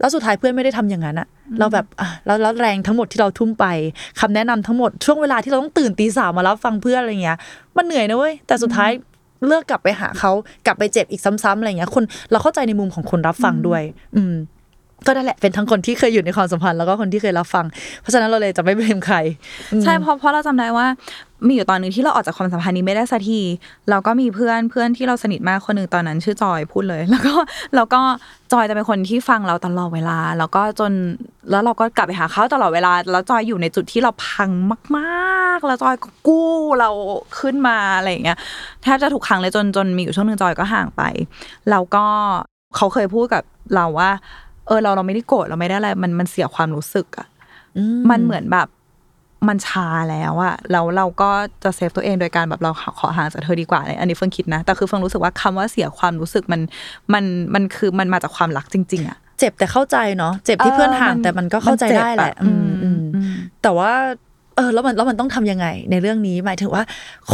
แล้วสุดท้ายเพื่อนไม่ได้ทำอย่างนั้นอะเราแบบแล้วแรงทั้งหมดที่เราทุ่มไปคำแนะนำทั้งหมดช่วงเวลาที่เราต้องตื่นตีสามมารับฟังเพื่อนอะไรเงี้ยมันเหนื่อยนะเว้ยแต่สุดท้ายเลิกกลับไปหาเขากลับไปเจ็บอีกซ้ำๆอะไรอย่างเงี้ยคนเราเข้าใจในมุมของคนรับฟังด้วย ก็นั่นแหละเป็นทั้งคนที่เคยอยู่ในความสัมพันธ์แล้วก็คนที่เคยรับฟังเพราะฉะนั้นเราเลยจะไม่เบลมใครใช่เพราะเราจำได้ว่ามีอยู่ตอนนึงที่เราออกจากความสัมพันธ์นี้ไม่ได้สักทีเราก็มีเพื่อนที่เราสนิทมากคนนึงตอนนั้นชื่อจอยพูดเลยแล้วก็จอยจะเป็นคนที่ฟังเราตลอดเวลาแล้วเราก็กลับไปหาเขาตลอดเวลาแล้วจอยอยู่ในจุดที่เราพังมากๆแล้วจอยก็กู้เราขึ้นมาอะไรอย่างเงี้ยแทบจะทุกครั้งเลยจนมีอยู่ช่วงนึงจอยก็ห่างไปแล้วก็เขาเคยพูดกับเราว่าเราไม่ได้โกรธเราไม่ได้อะไรมันเสียความรู้สึกอ่ะมันเหมือนแบบมันชาแล้วอ่ะแล้วเราก็จะเซฟตัวเองโดยการแบบเราขอห่างจากเธอดีกว่าอันนี้เฟิงคิดนะแต่คือเฟิงรู้สึกว่าคำว่าเสียความรู้สึกมันคือมันมาจากความรักจริงๆอ่ะเจ็บแต่เข้าใจเนาะเจ็บที่เพื่อนห่างแต่มันก็เข้าใจได้แหละแต่ว่าแล้วมันต้องทำยังไงในเรื่องนี้หมายถึงว่า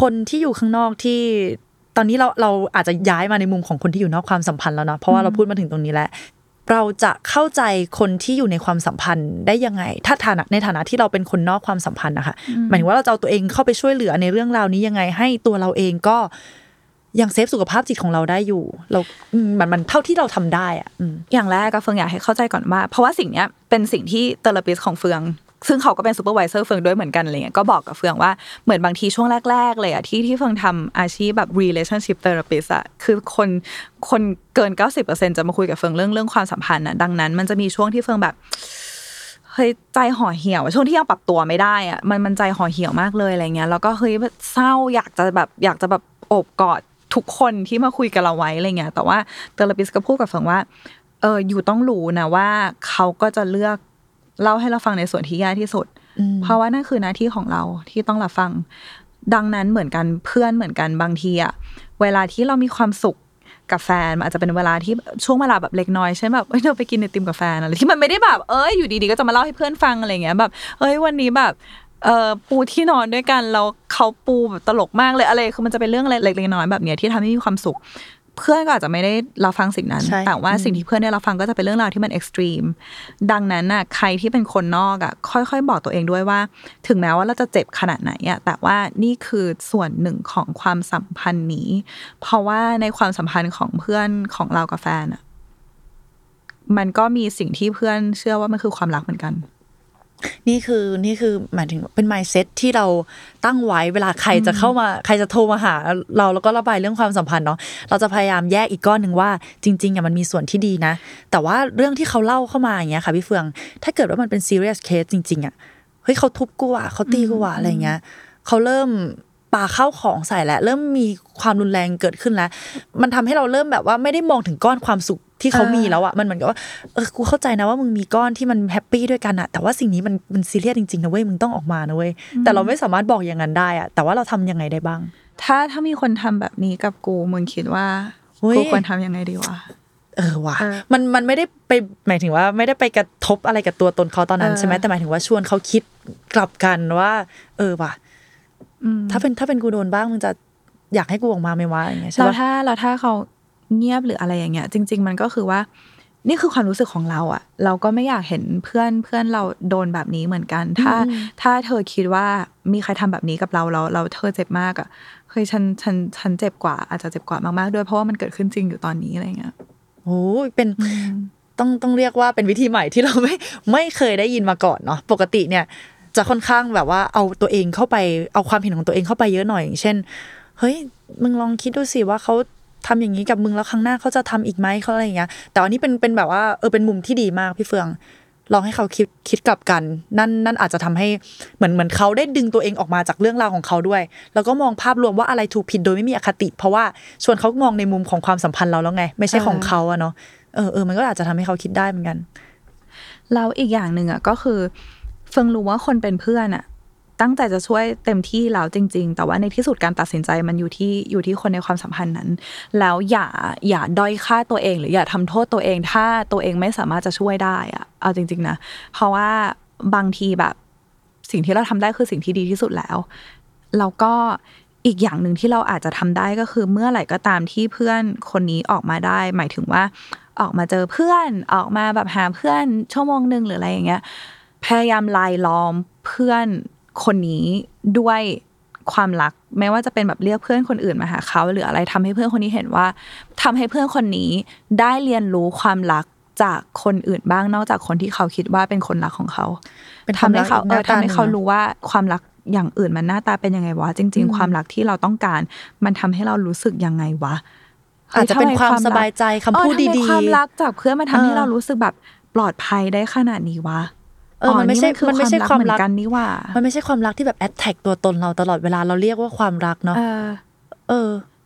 คนที่อยู่ข้างนอกที่ตอนนี้เราอาจจะย้ายมาในมุมของคนที่อยู่นอกความสัมพันธ์แล้วเนาะเพราะว่าเราพูดมาถึงตรงนี้แล้วเราจะเข้าใจคนที่อยู่ในความสัมพันธ์ได้ยังไงถ้าในฐานะที่เราเป็นคนนอกความสัมพันธ์นะคะหมายถึงว่าเราจะเอาตัวเองเข้าไปช่วยเหลือในเรื่องราวนี้ยังไงให้ตัวเราเองก็ยังเซฟสุขภาพจิตของเราได้อยู่เรามันเท่าที่เราทำได้อ่ะอย่างแรกก็เฟืองอยากให้เข้าใจก่อนว่าเพราะว่าสิ่งนี้เป็นสิ่งที่เทอราปิสต์ของเฟืองซึ่งเขาก็เป็นซูเปอร์ไวเซอร์เฟืองด้วยเหมือนกันอะไรเงี้ยก็บอกกับเฟืองว่าเหมือนบางทีช่วงแรกๆเลยอ่ะที่เฟืองทำอาชีพแบบ relationship therapist อ่ะคือคนเกิน 90% จะมาคุยกับเฟืองเรื่องความสัมพันธ์น่ะดังนั้นมันจะมีช่วงที่เฟืองแบบเฮ้ยใจห่อเหี่ยวช่วงที่ยังปรับตัวไม่ได้อ่ะมันใจห่อเหี่ยวมากเลยอะไรเงี้ยแล้วก็เฮ้ยเศร้าอยากจะแบบโอบกอดทุกคนที่มาคุยกับเราไว้อะไรเงี้ยแต่ว่า therapist ก็พูดกับเฟืองว่าอยู่ต้องรู้นะว่าเขาก็จะเลือกเล่าให้เราฟังในส่วนที่ยากที่สุดเพราะว่านั่นคือหน้าที่ของเราที่ต้องรับฟังดังนั้นเหมือนกันเพื่อนเหมือนกันบางทีอะเวลาที่เรามีความสุขกับแฟนมันอาจจะเป็นเวลาที่ช่วงเวลาแบบเล็กน้อยใช่ไหมแบบเราไปกินไอติมกับแฟนอะไรที่มันไม่ได้แบบอยู่ดีๆก็จะมาเล่าให้เพื่อนฟังอะไรเงี้ยแบบวันนี้แบบปูที่นอนด้วยกันเราเขาปูแบบตลกมากเลยอะไรคือมันจะเป็นเรื่องอะไรเล็กๆน้อยๆแบบเนี้ยที่ทำให้มีความสุขเพื่อนก็อาจจะไม่ได้รับฟังสิ่งนั้นแต่ว่าสิ่งที่เพื่อนได้รับฟังก็จะเป็นเรื่องราวที่มันเอ็กซ์ตรีมดังนั้นน่ะใครที่เป็นคนนอกอ่ะค่อยๆบอกตัวเองด้วยว่าถึงแม้ว่าเราจะเจ็บขนาดไหนอ่ะแต่ว่านี่คือส่วนหนึ่งของความสัมพันธ์นี้เพราะว่าในความสัมพันธ์ของเพื่อนของเรากับแฟนอ่ะมันก็มีสิ่งที่เพื่อนเชื่อว่ามันคือความรักเหมือนกันนี่คือหมายถึงเป็น mindset ที่เราตั้งไว้เวลาใครจะเข้ามาใครจะโทรมาหาเราแล้วก็ระบายเรื่องความสัมพันธ์เนาะเราจะพยายามแยกอีกก้อนนึงว่าจริงๆอ่ะมันมีส่วนที่ดีนะแต่ว่าเรื่องที่เขาเล่าเข้ามาอย่างเงี้ยค่ะพี่เฟืองถ้าเกิดว่ามันเป็น serious case จริงๆอ่ะเฮ้ยเขาทุบกูอ่ะเขาตีกูอ่ะอะไรเงี้ยเขาเริ่มปาเข้าของใส่แล้วเริ่มมีความรุนแรงเกิดขึ้นแล้วมันทำให้เราเริ่มแบบว่าไม่ได้มองถึงก้อนความสุขที่เขามีแล้วอ่ะมันเหมือนกับว่ากูเข้าใจนะว่ามึงมีก้อนที่มันแฮปปี้ด้วยกันอ่ะแต่ว่าสิ่งนี้มันซีเรียสจริงๆนะเว้ยมึงต้องออกมานะเว้ยแต่เราไม่สามารถบอกอย่างนั้นได้อ่ะแต่ว่าเราทำยังไงได้บ้างถ้ามีคนทำแบบนี้กับกูมึงคิดว่ากูควรทำยังไงดีวะว่ะมันไม่ได้ไปหมายถึงว่าไม่ได้ไปกระทบอะไรกับตัวตนเขาตอนนั้นใช่ไหมแต่หมายถึงว่าชวนเขาคิดกลับกันว่าว่ะถ้าเป็นกูโดนบ้างมึงจะอยากให้กูออกมาไหมวะอย่างเงี้ยใช่ป่ะเราถ้าเขาเงียบหรืออะไรอย่างเงี้ยจริงๆมันก็คือว่านี่คือความรู้สึกของเราอ่ะเราก็ไม่อยากเห็นเพื่อนเราโดนแบบนี้เหมือนกันถ้าเธอคิดว่ามีใครทำแบบนี้กับเราเราเธอเจ็บมากอ่ะเคยฉันเจ็บกว่าอาจจะเจ็บกว่ามากๆด้วยเพราะว่ามันเกิดขึ้นจริงอยู่ตอนนี้อะไรเงี้ยโอ้เป็นต้องเรียกว่าเป็นวิธีใหม่ที่เราไม่เคยได้ยินมาก่อนเนาะปกติเนี่ยจะค่อนข้างแบบว่าเอาตัวเองเข้าไปเอาความเห็นของตัวเองเข้าไปเยอะหน่อยอย่างเช่นเฮ้ยมึงลองคิดดูสิว่าเขาทำอย่างนี้กับมึงแล้วครั้งหน้าเขาจะทำอีกไหมเขาอะไรอย่างเงี้ยแต่อันนี้เป็นแบบว่าเป็นมุมที่ดีมากพี่เฟืองลองให้เขาคิดกลับกันนั่นอาจจะทำให้เหมือนเขาได้ดึงตัวเองออกมาจากเรื่องราวของเขาด้วยแล้วก็มองภาพรวมว่าอะไรถูกผิดโดยไม่มีอคติเพราะว่าชวนเขามองในมุมของความสัมพันธ์เราแล้วไงไม่ใช่ของเขาอะเนาะมันก็อาจจะทำให้เขาคิดได้เหมือนกันเราอีกอย่างนึงอะก็คือเฟืองรู้ว่าคนเป็นเพื่อนอะตั้งใจจะช่วยเต็มที่แล้วจริงๆแต่ว่าในที่สุดการตัดสินใจมันอยู่ที่คนในความสัมพันธ์นั้นแล้วอย่าด้อยค่าตัวเองหรืออย่าทำโทษตัวเองถ้าตัวเองไม่สามารถจะช่วยได้อะเอาจริงๆนะเพราะว่าบางทีแบบสิ่งที่เราทำได้คือสิ่งที่ดีที่สุดแล้วแล้วก็อีกอย่างหนึ่งที่เราอาจจะทำได้ก็คือเมื่อไหร่ก็ตามที่เพื่อนคนนี้ออกมาได้หมายถึงว่าออกมาเจอเพื่อนออกมาแบบหาเพื่อนชั่วโมงนึงหรืออะไรอย่างเงี้ยพยายามรายล้อมเพื่อนคนนี้ด้วยความรักแม้ว่าจะเป็นแบบเรียกเพื่อนคนอื่นมาหาเขาหรืออะไรทำให้เพื่อนคนนี้เห็นว่าทำให้เพื่อนคนนี้ได้เรียนรู้ความรัก จากคนอื่นบ้างนอกจากคนที่เขาคิดว่าเป็นคนรักของเขาทำให้เขารู้ว่าความรักอย่างอื่นมันหน้าตาเป็นยังไงวะจริงๆความรักที่เราต้องการมันทำให้เรารู้สึกยังไงวะอาจจะเป็นความสบายใจคำพูดดีๆความรักจากเพื่อนมาทำให้เรารู้สึกแบบปลอดภัยได้ขนาดนี้วะมันไม่ใช่ความรักกันนี่ว่ามันไม่ใช่ความรักที่แบบแอทแทคตัวตนเราตลอดเวลาเราเรียกว่าความรักเนาะ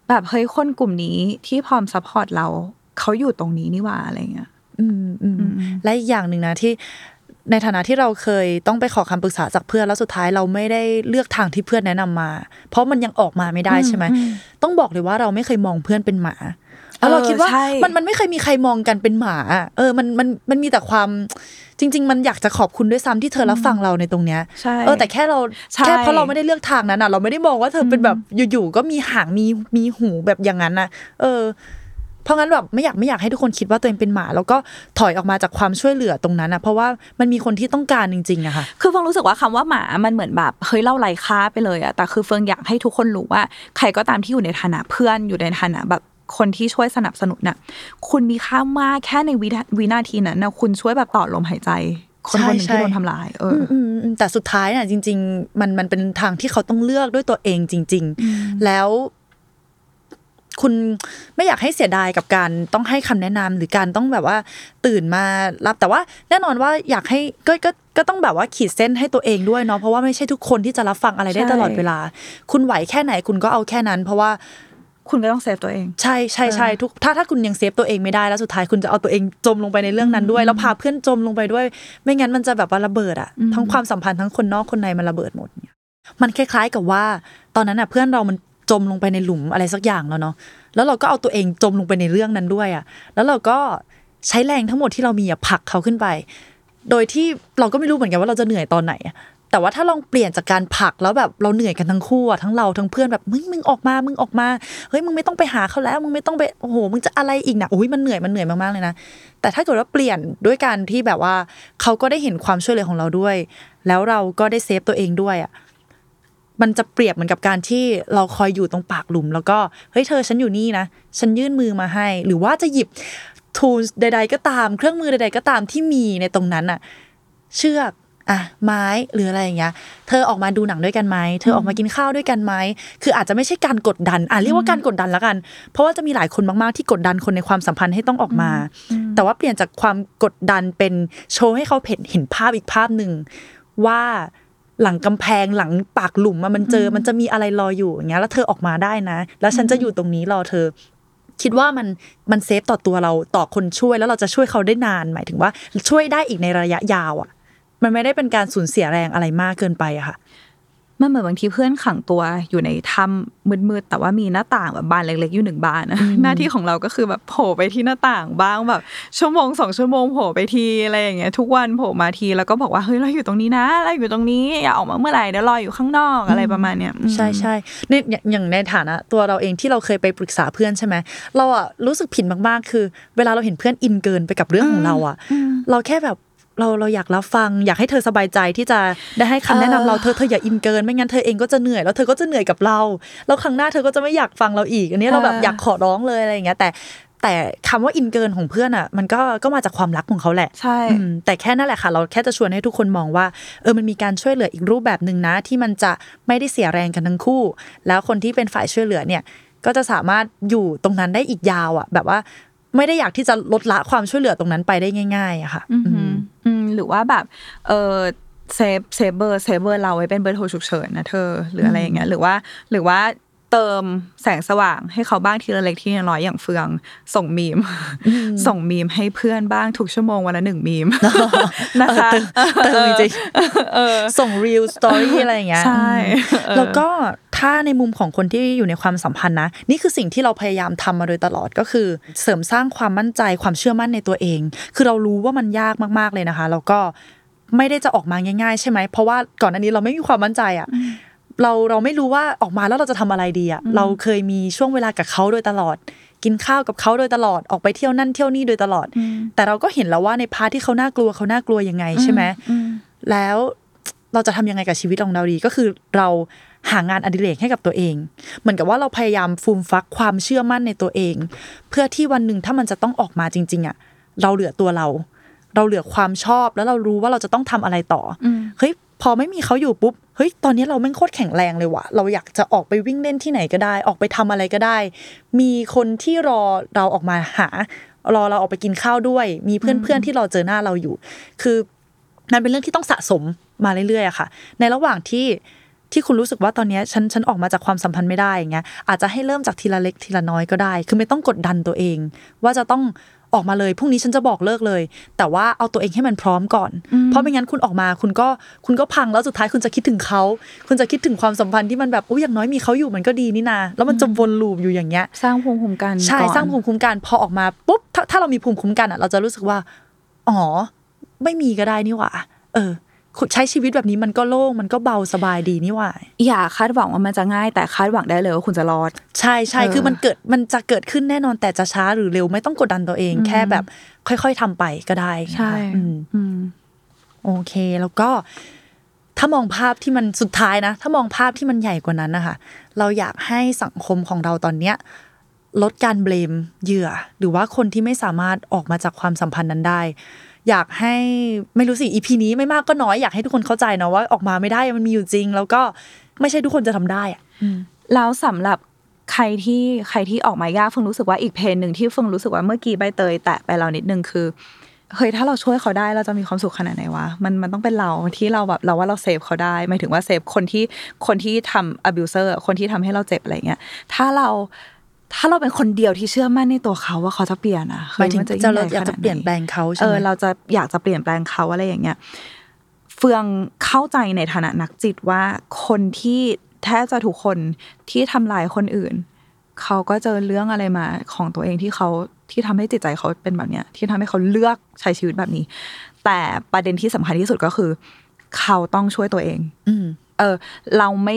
แบบเฮ้ยคนกลุ่มนี้ที่พร้อมซัพพอร์ตเราเขาอยู่ตรงนี้นี่ว่าอะไรเงี้ยและอีกอย่างหนึ่งนะที่ในฐานะที่เราเคยต้องไปขอคำปรึกษาจากเพื่อนแล้วสุดท้ายเราไม่ได้เลือกทางที่เพื่อนแนะนำมาเพราะมันยังออกมาไม่ได้ใช่ไหมต้องบอกเลยว่าเราไม่เคยมองเพื่อนเป็นหมาเราคิดว่ามันไม่เคยมีใครมองกันเป็นหมามันมีแต่ความจริงๆมันอยากจะขอบคุณด้วยซ้ำที่เธอรับฟังเราในตรงเนี้ยแต่แค่เพราะเราไม่ได้เลือกทางนั้นน่ะเราไม่ได้มองว่าเธอเป็นแบบอยู่ๆก็มีหางมีหูแบบอย่างนั้นน่ะเพราะงั้นแบบไม่อยากให้ทุกคนคิดว่าตัวเองเป็นหมาแล้วก็ถอยออกมาจากความช่วยเหลือตรงนั้นนะเพราะว่ามันมีคนที่ต้องการจริงๆอะค่ะคือเฟิงรู้สึกว่าคำว่าหมามันเหมือนแบบเฮ้ยเล่าไร้ค่าไปเลยอะแต่คือเฟิงอยากให้ทุกคนรู้ว่าใครก็ตามที่อยู่ในฐานะเพื่อนอยู่ในฐานะแบบคนที่ช่วยสนับสนุนน่ะคุณมีค่ามากแค่ในวินาทีนั้นนะคุณช่วยแบบต่อลมหายใจคนที่โดนทำลายแต่สุดท้ายน่ะจริงๆมันเป็นทางที่เขาต้องเลือกด้วยตัวเองจริงๆแล้วคุณไม่อยากให้เสียดายกับการต้องให้คำแนะนำหรือการต้องแบบว่าตื่นมารับแต่ว่าแน่นอนว่าอยากให้ก็ต้องแบบว่าขีดเส้นให้ตัวเองด้วยเนาะเพราะว่าไม่ใช่ทุกคนที่จะรับฟังอะไรได้ตลอดเวลาคุณไหวแค่ไหนคุณก็เอาแค่นั้นเพราะว่าคุณก็ต้องเซฟตัวเองใช่ทุกถ้าคุณยังเซฟตัวเองไม่ได้แล้วสุดท้ายคุณจะเอาตัวเองจมลงไปในเรื่องนั้นด้วยแล้วพาเพื่อนจมลงไปด้วยไม่งั้นมันจะแบบว่าระเบิดอ่ะทั้งความสัมพันธ์ทั้งคนนอกคนในมันระเบิดหมดเนี่ยมันคล้ายๆกับว่าตอนนั้นน่ะเพื่อนเรามันจมลงไปในหลุมอะไรสักอย่างแล้วเนาะแล้วเราก็เอาตัวเองจมลงไปในเรื่องนั้นด้วยอ่ะแล้วเราก็ใช้แรงทั้งหมดที่เรามีผลักเขาขึ้นไปโดยที่เราก็ไม่รู้เหมือนกันว่าเราจะเหนื่อยตอนไหนแต่ว่าถ้าลองเปลี่ยนจากการผลักแล้วแบบเราเหนื่อยกันทั้งคู่อ่ะทั้งเราทั้งเพื่อนแบบมึงออกมาเฮ้ยมึงไม่ต้องไปหาเขาแล้วมึงไม่ต้องไปโอ้โหมึงจะอะไรอีกนะอุ๊ยมันเหนื่อยมากๆเลยนะแต่ถ้าเกิดว่าเปลี่ยนด้วยการที่แบบว่าเขาก็ได้เห็นความช่วยเหลือของเราด้วยแล้วเราก็ได้เซฟตัวเองด้วยอ่ะมันจะเปรียบเหมือนกับการที่เราคอยอยู่ตรงปากหลุมแล้วก็เฮ้ยเธอฉันอยู่นี่นะฉันยื่นมือมาให้หรือว่าจะหยิบ tools ใดๆก็ตามเครื่องมือใดๆก็ตามที่มีในตรงนั้นน่ะเชือกไม้หรืออะไรอย่างเงี้ยเธอออกมาดูหนังด้วยกันมั้ยเธอออกมากินข้าวด้วยกันมั้ยคืออาจจะไม่ใช่การกดดันเรียกว่าการกดดันละกันเพราะว่าจะมีหลายคนมากๆที่กดดันคนในความสัมพันธ์ให้ต้องออกมาแต่ว่าเปลี่ยนจากความกดดันเป็นโชว์ให้เขาเห็นภาพอีกภาพนึงว่าหลังกำแพงหลังปากหลุมมันจะมีอะไรรออยู่อย่างเงี้ยแล้วเธอออกมาได้นะแล้วฉันจะอยู่ตรงนี้รอเธอคิดว่ามันเซฟต่อตัวเราต่อคนช่วยแล้วเราจะช่วยเขาได้นานหมายถึงว่าช่วยได้อีกในระยะยาวอ่ะมันไม่ได้เป็นการสูญเสียแรงอะไรมากเกินไปอะค่ะมันเหมือนบางทีเพื่อนขังตัวอยู่ในถ้ำมืดๆแต่ว่ามีหน้าต่างแบบบานเล็กๆอยู่1บานนะหน้าที่ของเราก็คือแบบโผล่ไปที่หน้าต่างบ้างแบบชั่วโมง2ชั่วโมงโผล่ไปทีอะไรอย่างเงี้ยทุกวันโผล่มาทีแล้วก็บอกว่าเฮ้ยเราอยู่ตรงนี้นะเราอยู่ตรงนี้อย่าออกมาเมื่อไหร่เดี๋ยวรออยู่ข้างนอกอะไรประมาณเนี้ยใช่ๆเนี่ยอย่างในฐานะตัวเราเองที่เราเคยไปปรึกษาเพื่อนใช่มั้ยเราอ่ะรู้สึกผิดมากๆคือเวลาเราเห็นเพื่อนอินเกินไปกับเรื่องของเราอ่ะเราแค่แบบเราอยากรับฟังอยากให้เธอสบายใจที่จะได้ให้คำแนะนำเราเธออย่าอินเกินไม่งั้นเธอเองก็จะเหนื่อยแล้วเธอก็จะเหนื่อยกับเราแล้วครั้งหน้าเธอก็จะไม่อยากฟังเราอีกอันนี้เราแบบอยากขอร้องเลยอะไรอย่างเงี้ยแต่คำว่าอินเกินของเพื่อนอ่ะมันก็มาจากความรักของเขาแหละใช่แต่แค่นั่นแหละค่ะเราแค่จะชวนให้ทุกคนมองว่ามันมีการช่วยเหลืออีกรูปแบบนึงนะที่มันจะไม่ได้เสียแรงกันทั้งคู่แล้วคนที่เป็นฝ่ายช่วยเหลือเนี่ยก็จะสามารถอยู่ตรงนั้นได้อีกยาวอ่ะแบบว่าไม่ได้อยากที่จะลดละความช่วยเหลือตรงนั้นไปได้ง่ายๆอะค่ะหรือว่าแบบเซฟเบอร์เราไว้เป็นเบอร์โทรฉุกเฉินนะเธอหรืออะไรอย่างเงี้ยหรือว่าเติมแสงสว่างให้เขาบ้างทีละเล็กทีละน้อยอย่างเฟืองส่งมีมให้เพื่อนบ้างทุกชั่วโมงวันละ1มีมนะคะเติมจริงส่ง real story อะไรอย่างเงี้ยใช่แล้วก็ถ้าในมุมของคนที่อยู่ในความสัมพันธ์นะนี่คือสิ่งที่เราพยายามทำมาโดยตลอดก็คือเสริมสร้างความมั่นใจความเชื่อมั่นในตัวเองคือเรารู้ว่ามันยากมากๆเลยนะคะแล้วก็ไม่ได้จะออกมาง่ายๆใช่ไหมเพราะว่าก่อนหน้านี้เราไม่มีความมั่นใจอ่ะเราไม่รู้ว่าออกมาแล้วเราจะทำอะไรดีอ่ะเราเคยมีช่วงเวลากับเขาโดยตลอดกินข้าวกับเขาโดยตลอดออกไปเที่ยวนั่นเที่ยวนี่โดยตลอดแต่เราก็เห็นแล้วว่าในพาร์ทที่เขาน่ากลัวยังไงใช่ไหมแล้วเราจะทำยังไงกับชีวิตของเราดีก็คือเราหางานอดิเรกให้กับตัวเองเหมือนกับว่าเราพยายามฟูมฟักความเชื่อมั่นในตัวเองเพื่อที่วันนึงถ้ามันจะต้องออกมาจริงๆอ่ะ เราเหลือตัวเราเหลือความชอบแล้วเรารู้ว่าเราจะต้องทำอะไรต่อเฮ้ยพอไม่มีเขาอยู่ปุ๊บเฮ้ยตอนนี้เราแม่งโคตรแข็งแรงเลยว่ะเราอยากจะออกไปวิ่งเล่นที่ไหนก็ได้ออกไปทำอะไรก็ได้มีคนที่รอเราออกมาหารอเราออกไปกินข้าวด้วยมีเพื่อนๆที่รอเจอหน้าเราอยู่คือมันเป็นเรื่องที่ต้องสะสมมาเรื่อยๆอะค่ะในระหว่างที่คุณรู้สึกว่าตอนนี้ฉันออกมาจากความสัมพันธ์ไม่ได้อย่างเงี้ยอาจจะให้เริ่มจากทีละเล็กทีละน้อยก็ได้คือไม่ต้องกดดันตัวเองว่าจะต้องออกมาเลยพรุ่งนี้ฉันจะบอกเลิกเลยแต่ว่าเอาตัวเองให้มันพร้อมก่อนเพราะไม่งั้นคุณออกมาคุณก็พังแล้วสุดท้ายคุณจะคิดถึงเขาคุณจะคิดถึงความสัมพันธ์ที่มันแบบอุ๊ยอย่างน้อยมีเขาอยู่มันก็ดีนี่นาแล้วมันจะวนลูปอยู่อย่างเงี้ยสร้างภูมิคุ้มกันใช่สร้างภูมิคุ้มกันพอออกมาปุ๊บถ้าเรามีภูมิคุ้มกันอ่ะเราจะรู้สึกว่าอ๋อไม่มีก็ได้นี่หว่าใช้ชีวิตแบบนี้มันก็โล่งมันก็เบาสบายดีนี่หว่าอย่าคาดหวังว่ามันจะง่ายแต่คาดหวังได้เลยว่าคุณจะรอดใช่ๆคือมันจะเกิดขึ้นแน่นอนแต่จะช้าหรือเร็วไม่ต้องกดดันตัวเองแค่แบบค่อยๆทำไปก็ได้ใช่โอเคแล้วก็ถ้ามองภาพที่มันสุดท้ายนะถ้ามองภาพที่มันใหญ่กว่านั้นนะคะเราอยากให้สังคมของเราตอนเนี้ยลดการเบลมเหยื่อหรือว่าคนที่ไม่สามารถออกมาจากความสัมพันธ์นั้นได้อยากให้ไม่รู้สิ EP นี้ไม่มากก็น้อยอยากให้ทุกคนเข้าใจนะว่าออกมาไม่ได้มันมีอยู่จริงแล้วก็ไม่ใช่ทุกคนจะทำได้อ่ะแล้วสำหรับใครที่ออกมายากเฟิงรู้สึกว่าอีกเพนหนึ่งที่เฟิงรู้สึกว่าเมื่อกี้ใบเตยแตะไปเรานิดนึงคือเฮ้ยถ้าเราช่วยเขาได้เราจะมีความสุขขนาดไหนวะมันต้องเป็นเราที่เราแบบเราว่าเราเซฟเขาได้หมายถึงว่าเซฟคนที่ทำ abuser คนที่ทำให้เราเจ็บอะไรเงี้ยถ้าเราเป็นคนเดียวที่เชื่อมั่นในตัวเขาว่าเขาจะเปลี่ยนอ่ะหมายถึงเราอยากจะเปลี่ยนแปลงเขาใช่ไหมเราจะอยากจะเปลี่ยนแปลงเขาอะไรอย่างเงี้ยเฟืองเข้าใจในฐานะนักจิตว่าคนที่แทบจะถูกคนที่ทำลายคนอื่นเขาก็เจอเรื่องอะไรมาของตัวเองที่ทำให้จิตใจเขาเป็นแบบเนี้ยที่ทำให้เขาเลือกใช้ชีวิตแบบนี้แต่ประเด็นที่สำคัญที่สุดก็คือเขาต้องช่วยตัวเองเราไ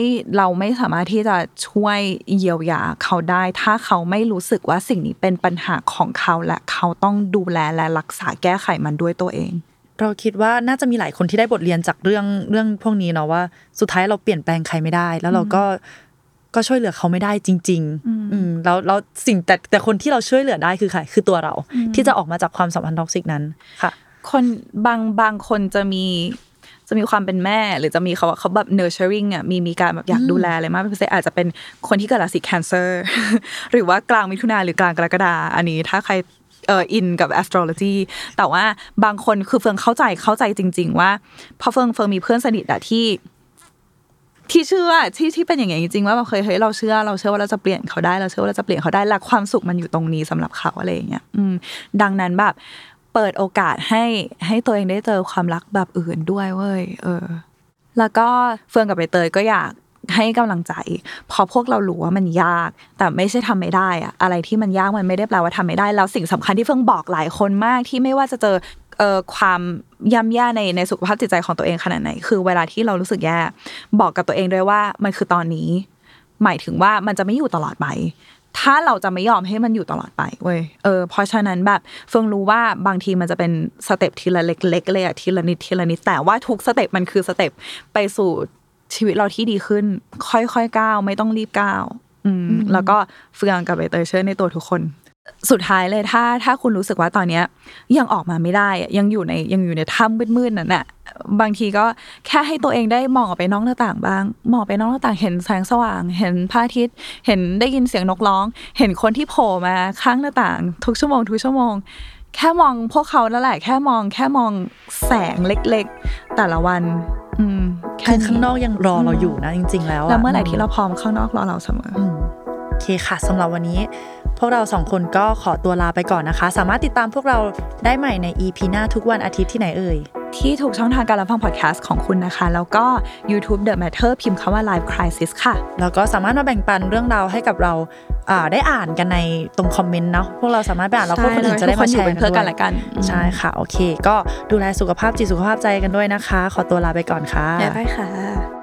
ม่สามารถที่จะช่วยเยียวยาเขาได้ถ้าเขาไม่รู้สึกว่าสิ่งนี้เป็นปัญหาของเขาและเขาต้องดูแลและรักษาแก้ไขมันด้วยตัวเองเราคิดว่าน่าจะมีหลายคนที่ได้บทเรียนจากเรื่องพวกนี้เนาะว่าสุดท้ายเราเปลี่ยนแปลงใครไม่ได้แล้วเราก็ช่วยเหลือเขาไม่ได้จริงๆแล้วสิ่งแต่คนที่เราช่วยเหลือได้คือใครคือตัวเราที่จะออกมาจากความสัมพันธ์ท็อกซิกนั้นค่ะคนบางคนจะมีความเป็นแม่หรือจะมีเขาแบบ nurturing อ่ะมีการแบบอยากดูแลอะไรมากเป็นพิเศษอาจจะเป็นคนที่เกิดราศี Cancer หรือว่ากลางมิถุนาหรือกลางกรกฎาอันนี้ถ้าใครอินกับ astrology แต่ว่าบางคนคือเฟืองเข้าใจจริงๆว่าพอเฟืองมีเพื่อนสนิทอ่ะที่เชื่อที่เป็นอย่างเงี้ยจริงๆว่าแบบเฮ้ยเราเชื่อว่าเราจะเปลี่ยนเขาได้เราเชื่อว่าเราจะเปลี่ยนเขาได้และความสุขมันอยู่ตรงนี้สำหรับเขาอะไรอย่างเงี้ยดังนั้นแบบเปิดโอกาสให้ตัวเองได้เจอความรักแบบอื่นด้วยเว้ยแล้วก็เฟื่องกับใบเตยก็อยากให้กำลังใจพอพวกเรารู้ว่ามันยากแต่ไม่ใช่ทำไม่ได้อะอะไรที่มันยากมันไม่ได้แปลว่าทำไม่ได้แล้วสิ่งสำคัญที่เฟื่องบอกหลายคนมากที่ไม่ว่าจะเจอความย่ำแย่ในสุขภาพจิตใจของตัวเองขนาดไหนคือเวลาที่เรารู้สึกแย่บอกกับตัวเองด้วยว่ามันคือตอนนี้หมายถึงว่ามันจะไม่อยู่ตลอดไปถ้าเราจะไม่ยอมให้มันอยู่ตลอดไปเว้ยเพราะฉะนั้นแบบเฟืองรู้ว่าบางทีมันจะเป็นสเต็ปทีละเล็กๆเลยอ่ะทีละนิดแต่ว่าทุกสเต็ปมันคือสเต็ปไปสู่ชีวิตเราที่ดีขึ้นค่อยๆก้าวไม่ต้องรีบก้าวแล้วก็เฟืองกับใบเตยเชื่อในตัวทุกคนสุดท้ายเลยถ้าคุณรู้สึกว่าตอนเนี้ยยังออกมาไม่ได้ยังอยู่ในถ้ำมืดๆนั่นน่ะบางทีก็แค่ให้ตัวเองได้มองออกไปนอกหน้าต่างบ้างมองไปนอกหน้าต่างเห็นแสงสว่างเห็นพระอาทิตย์เห็นได้ยินเสียงนกร้องเห็นคนที่โผล่มาข้างหน้าต่างทุกชั่วโมงแค่มองพวกเขานั่นแหละแค่มองแสงเล็กๆแต่ละวันคือข้างนอกยังรอเราอยู่นะจริงๆแล้วแล้วเมื่อไหร่ที่เราพร้อมข้างนอกรอเราเสมอโอเคค่ะสำหรับวันนี้พวกเรา2คนก็ขอตัวลาไปก่อนนะคะสามารถติดตามพวกเราได้ใหม่ใน EP หน้าทุกวันอาทิตย์ที่ไหนเอ่ยที่ทุกช่องทางการรับฟังพอดแคสต์ของคุณนะคะแล้วก็ YouTube The Matter พิมพ์คำว่า Life Crisis ค่ะแล้วก็สามารถมาแบ่งปันเรื่องราวให้กับเราได้อ่านกันในตรงคอมเมนต์เนาะพวกเราสามารถไปอ่านแล้วพวกคนอื่นจะได้มาแชร์กันละกันใช่ค่ะโอเคก็ดูแลสุขภาพจิตสุขภาพใจกันด้วยนะคะขอตัวลาไปก่อนค่ะบ๊ายบายค่ะ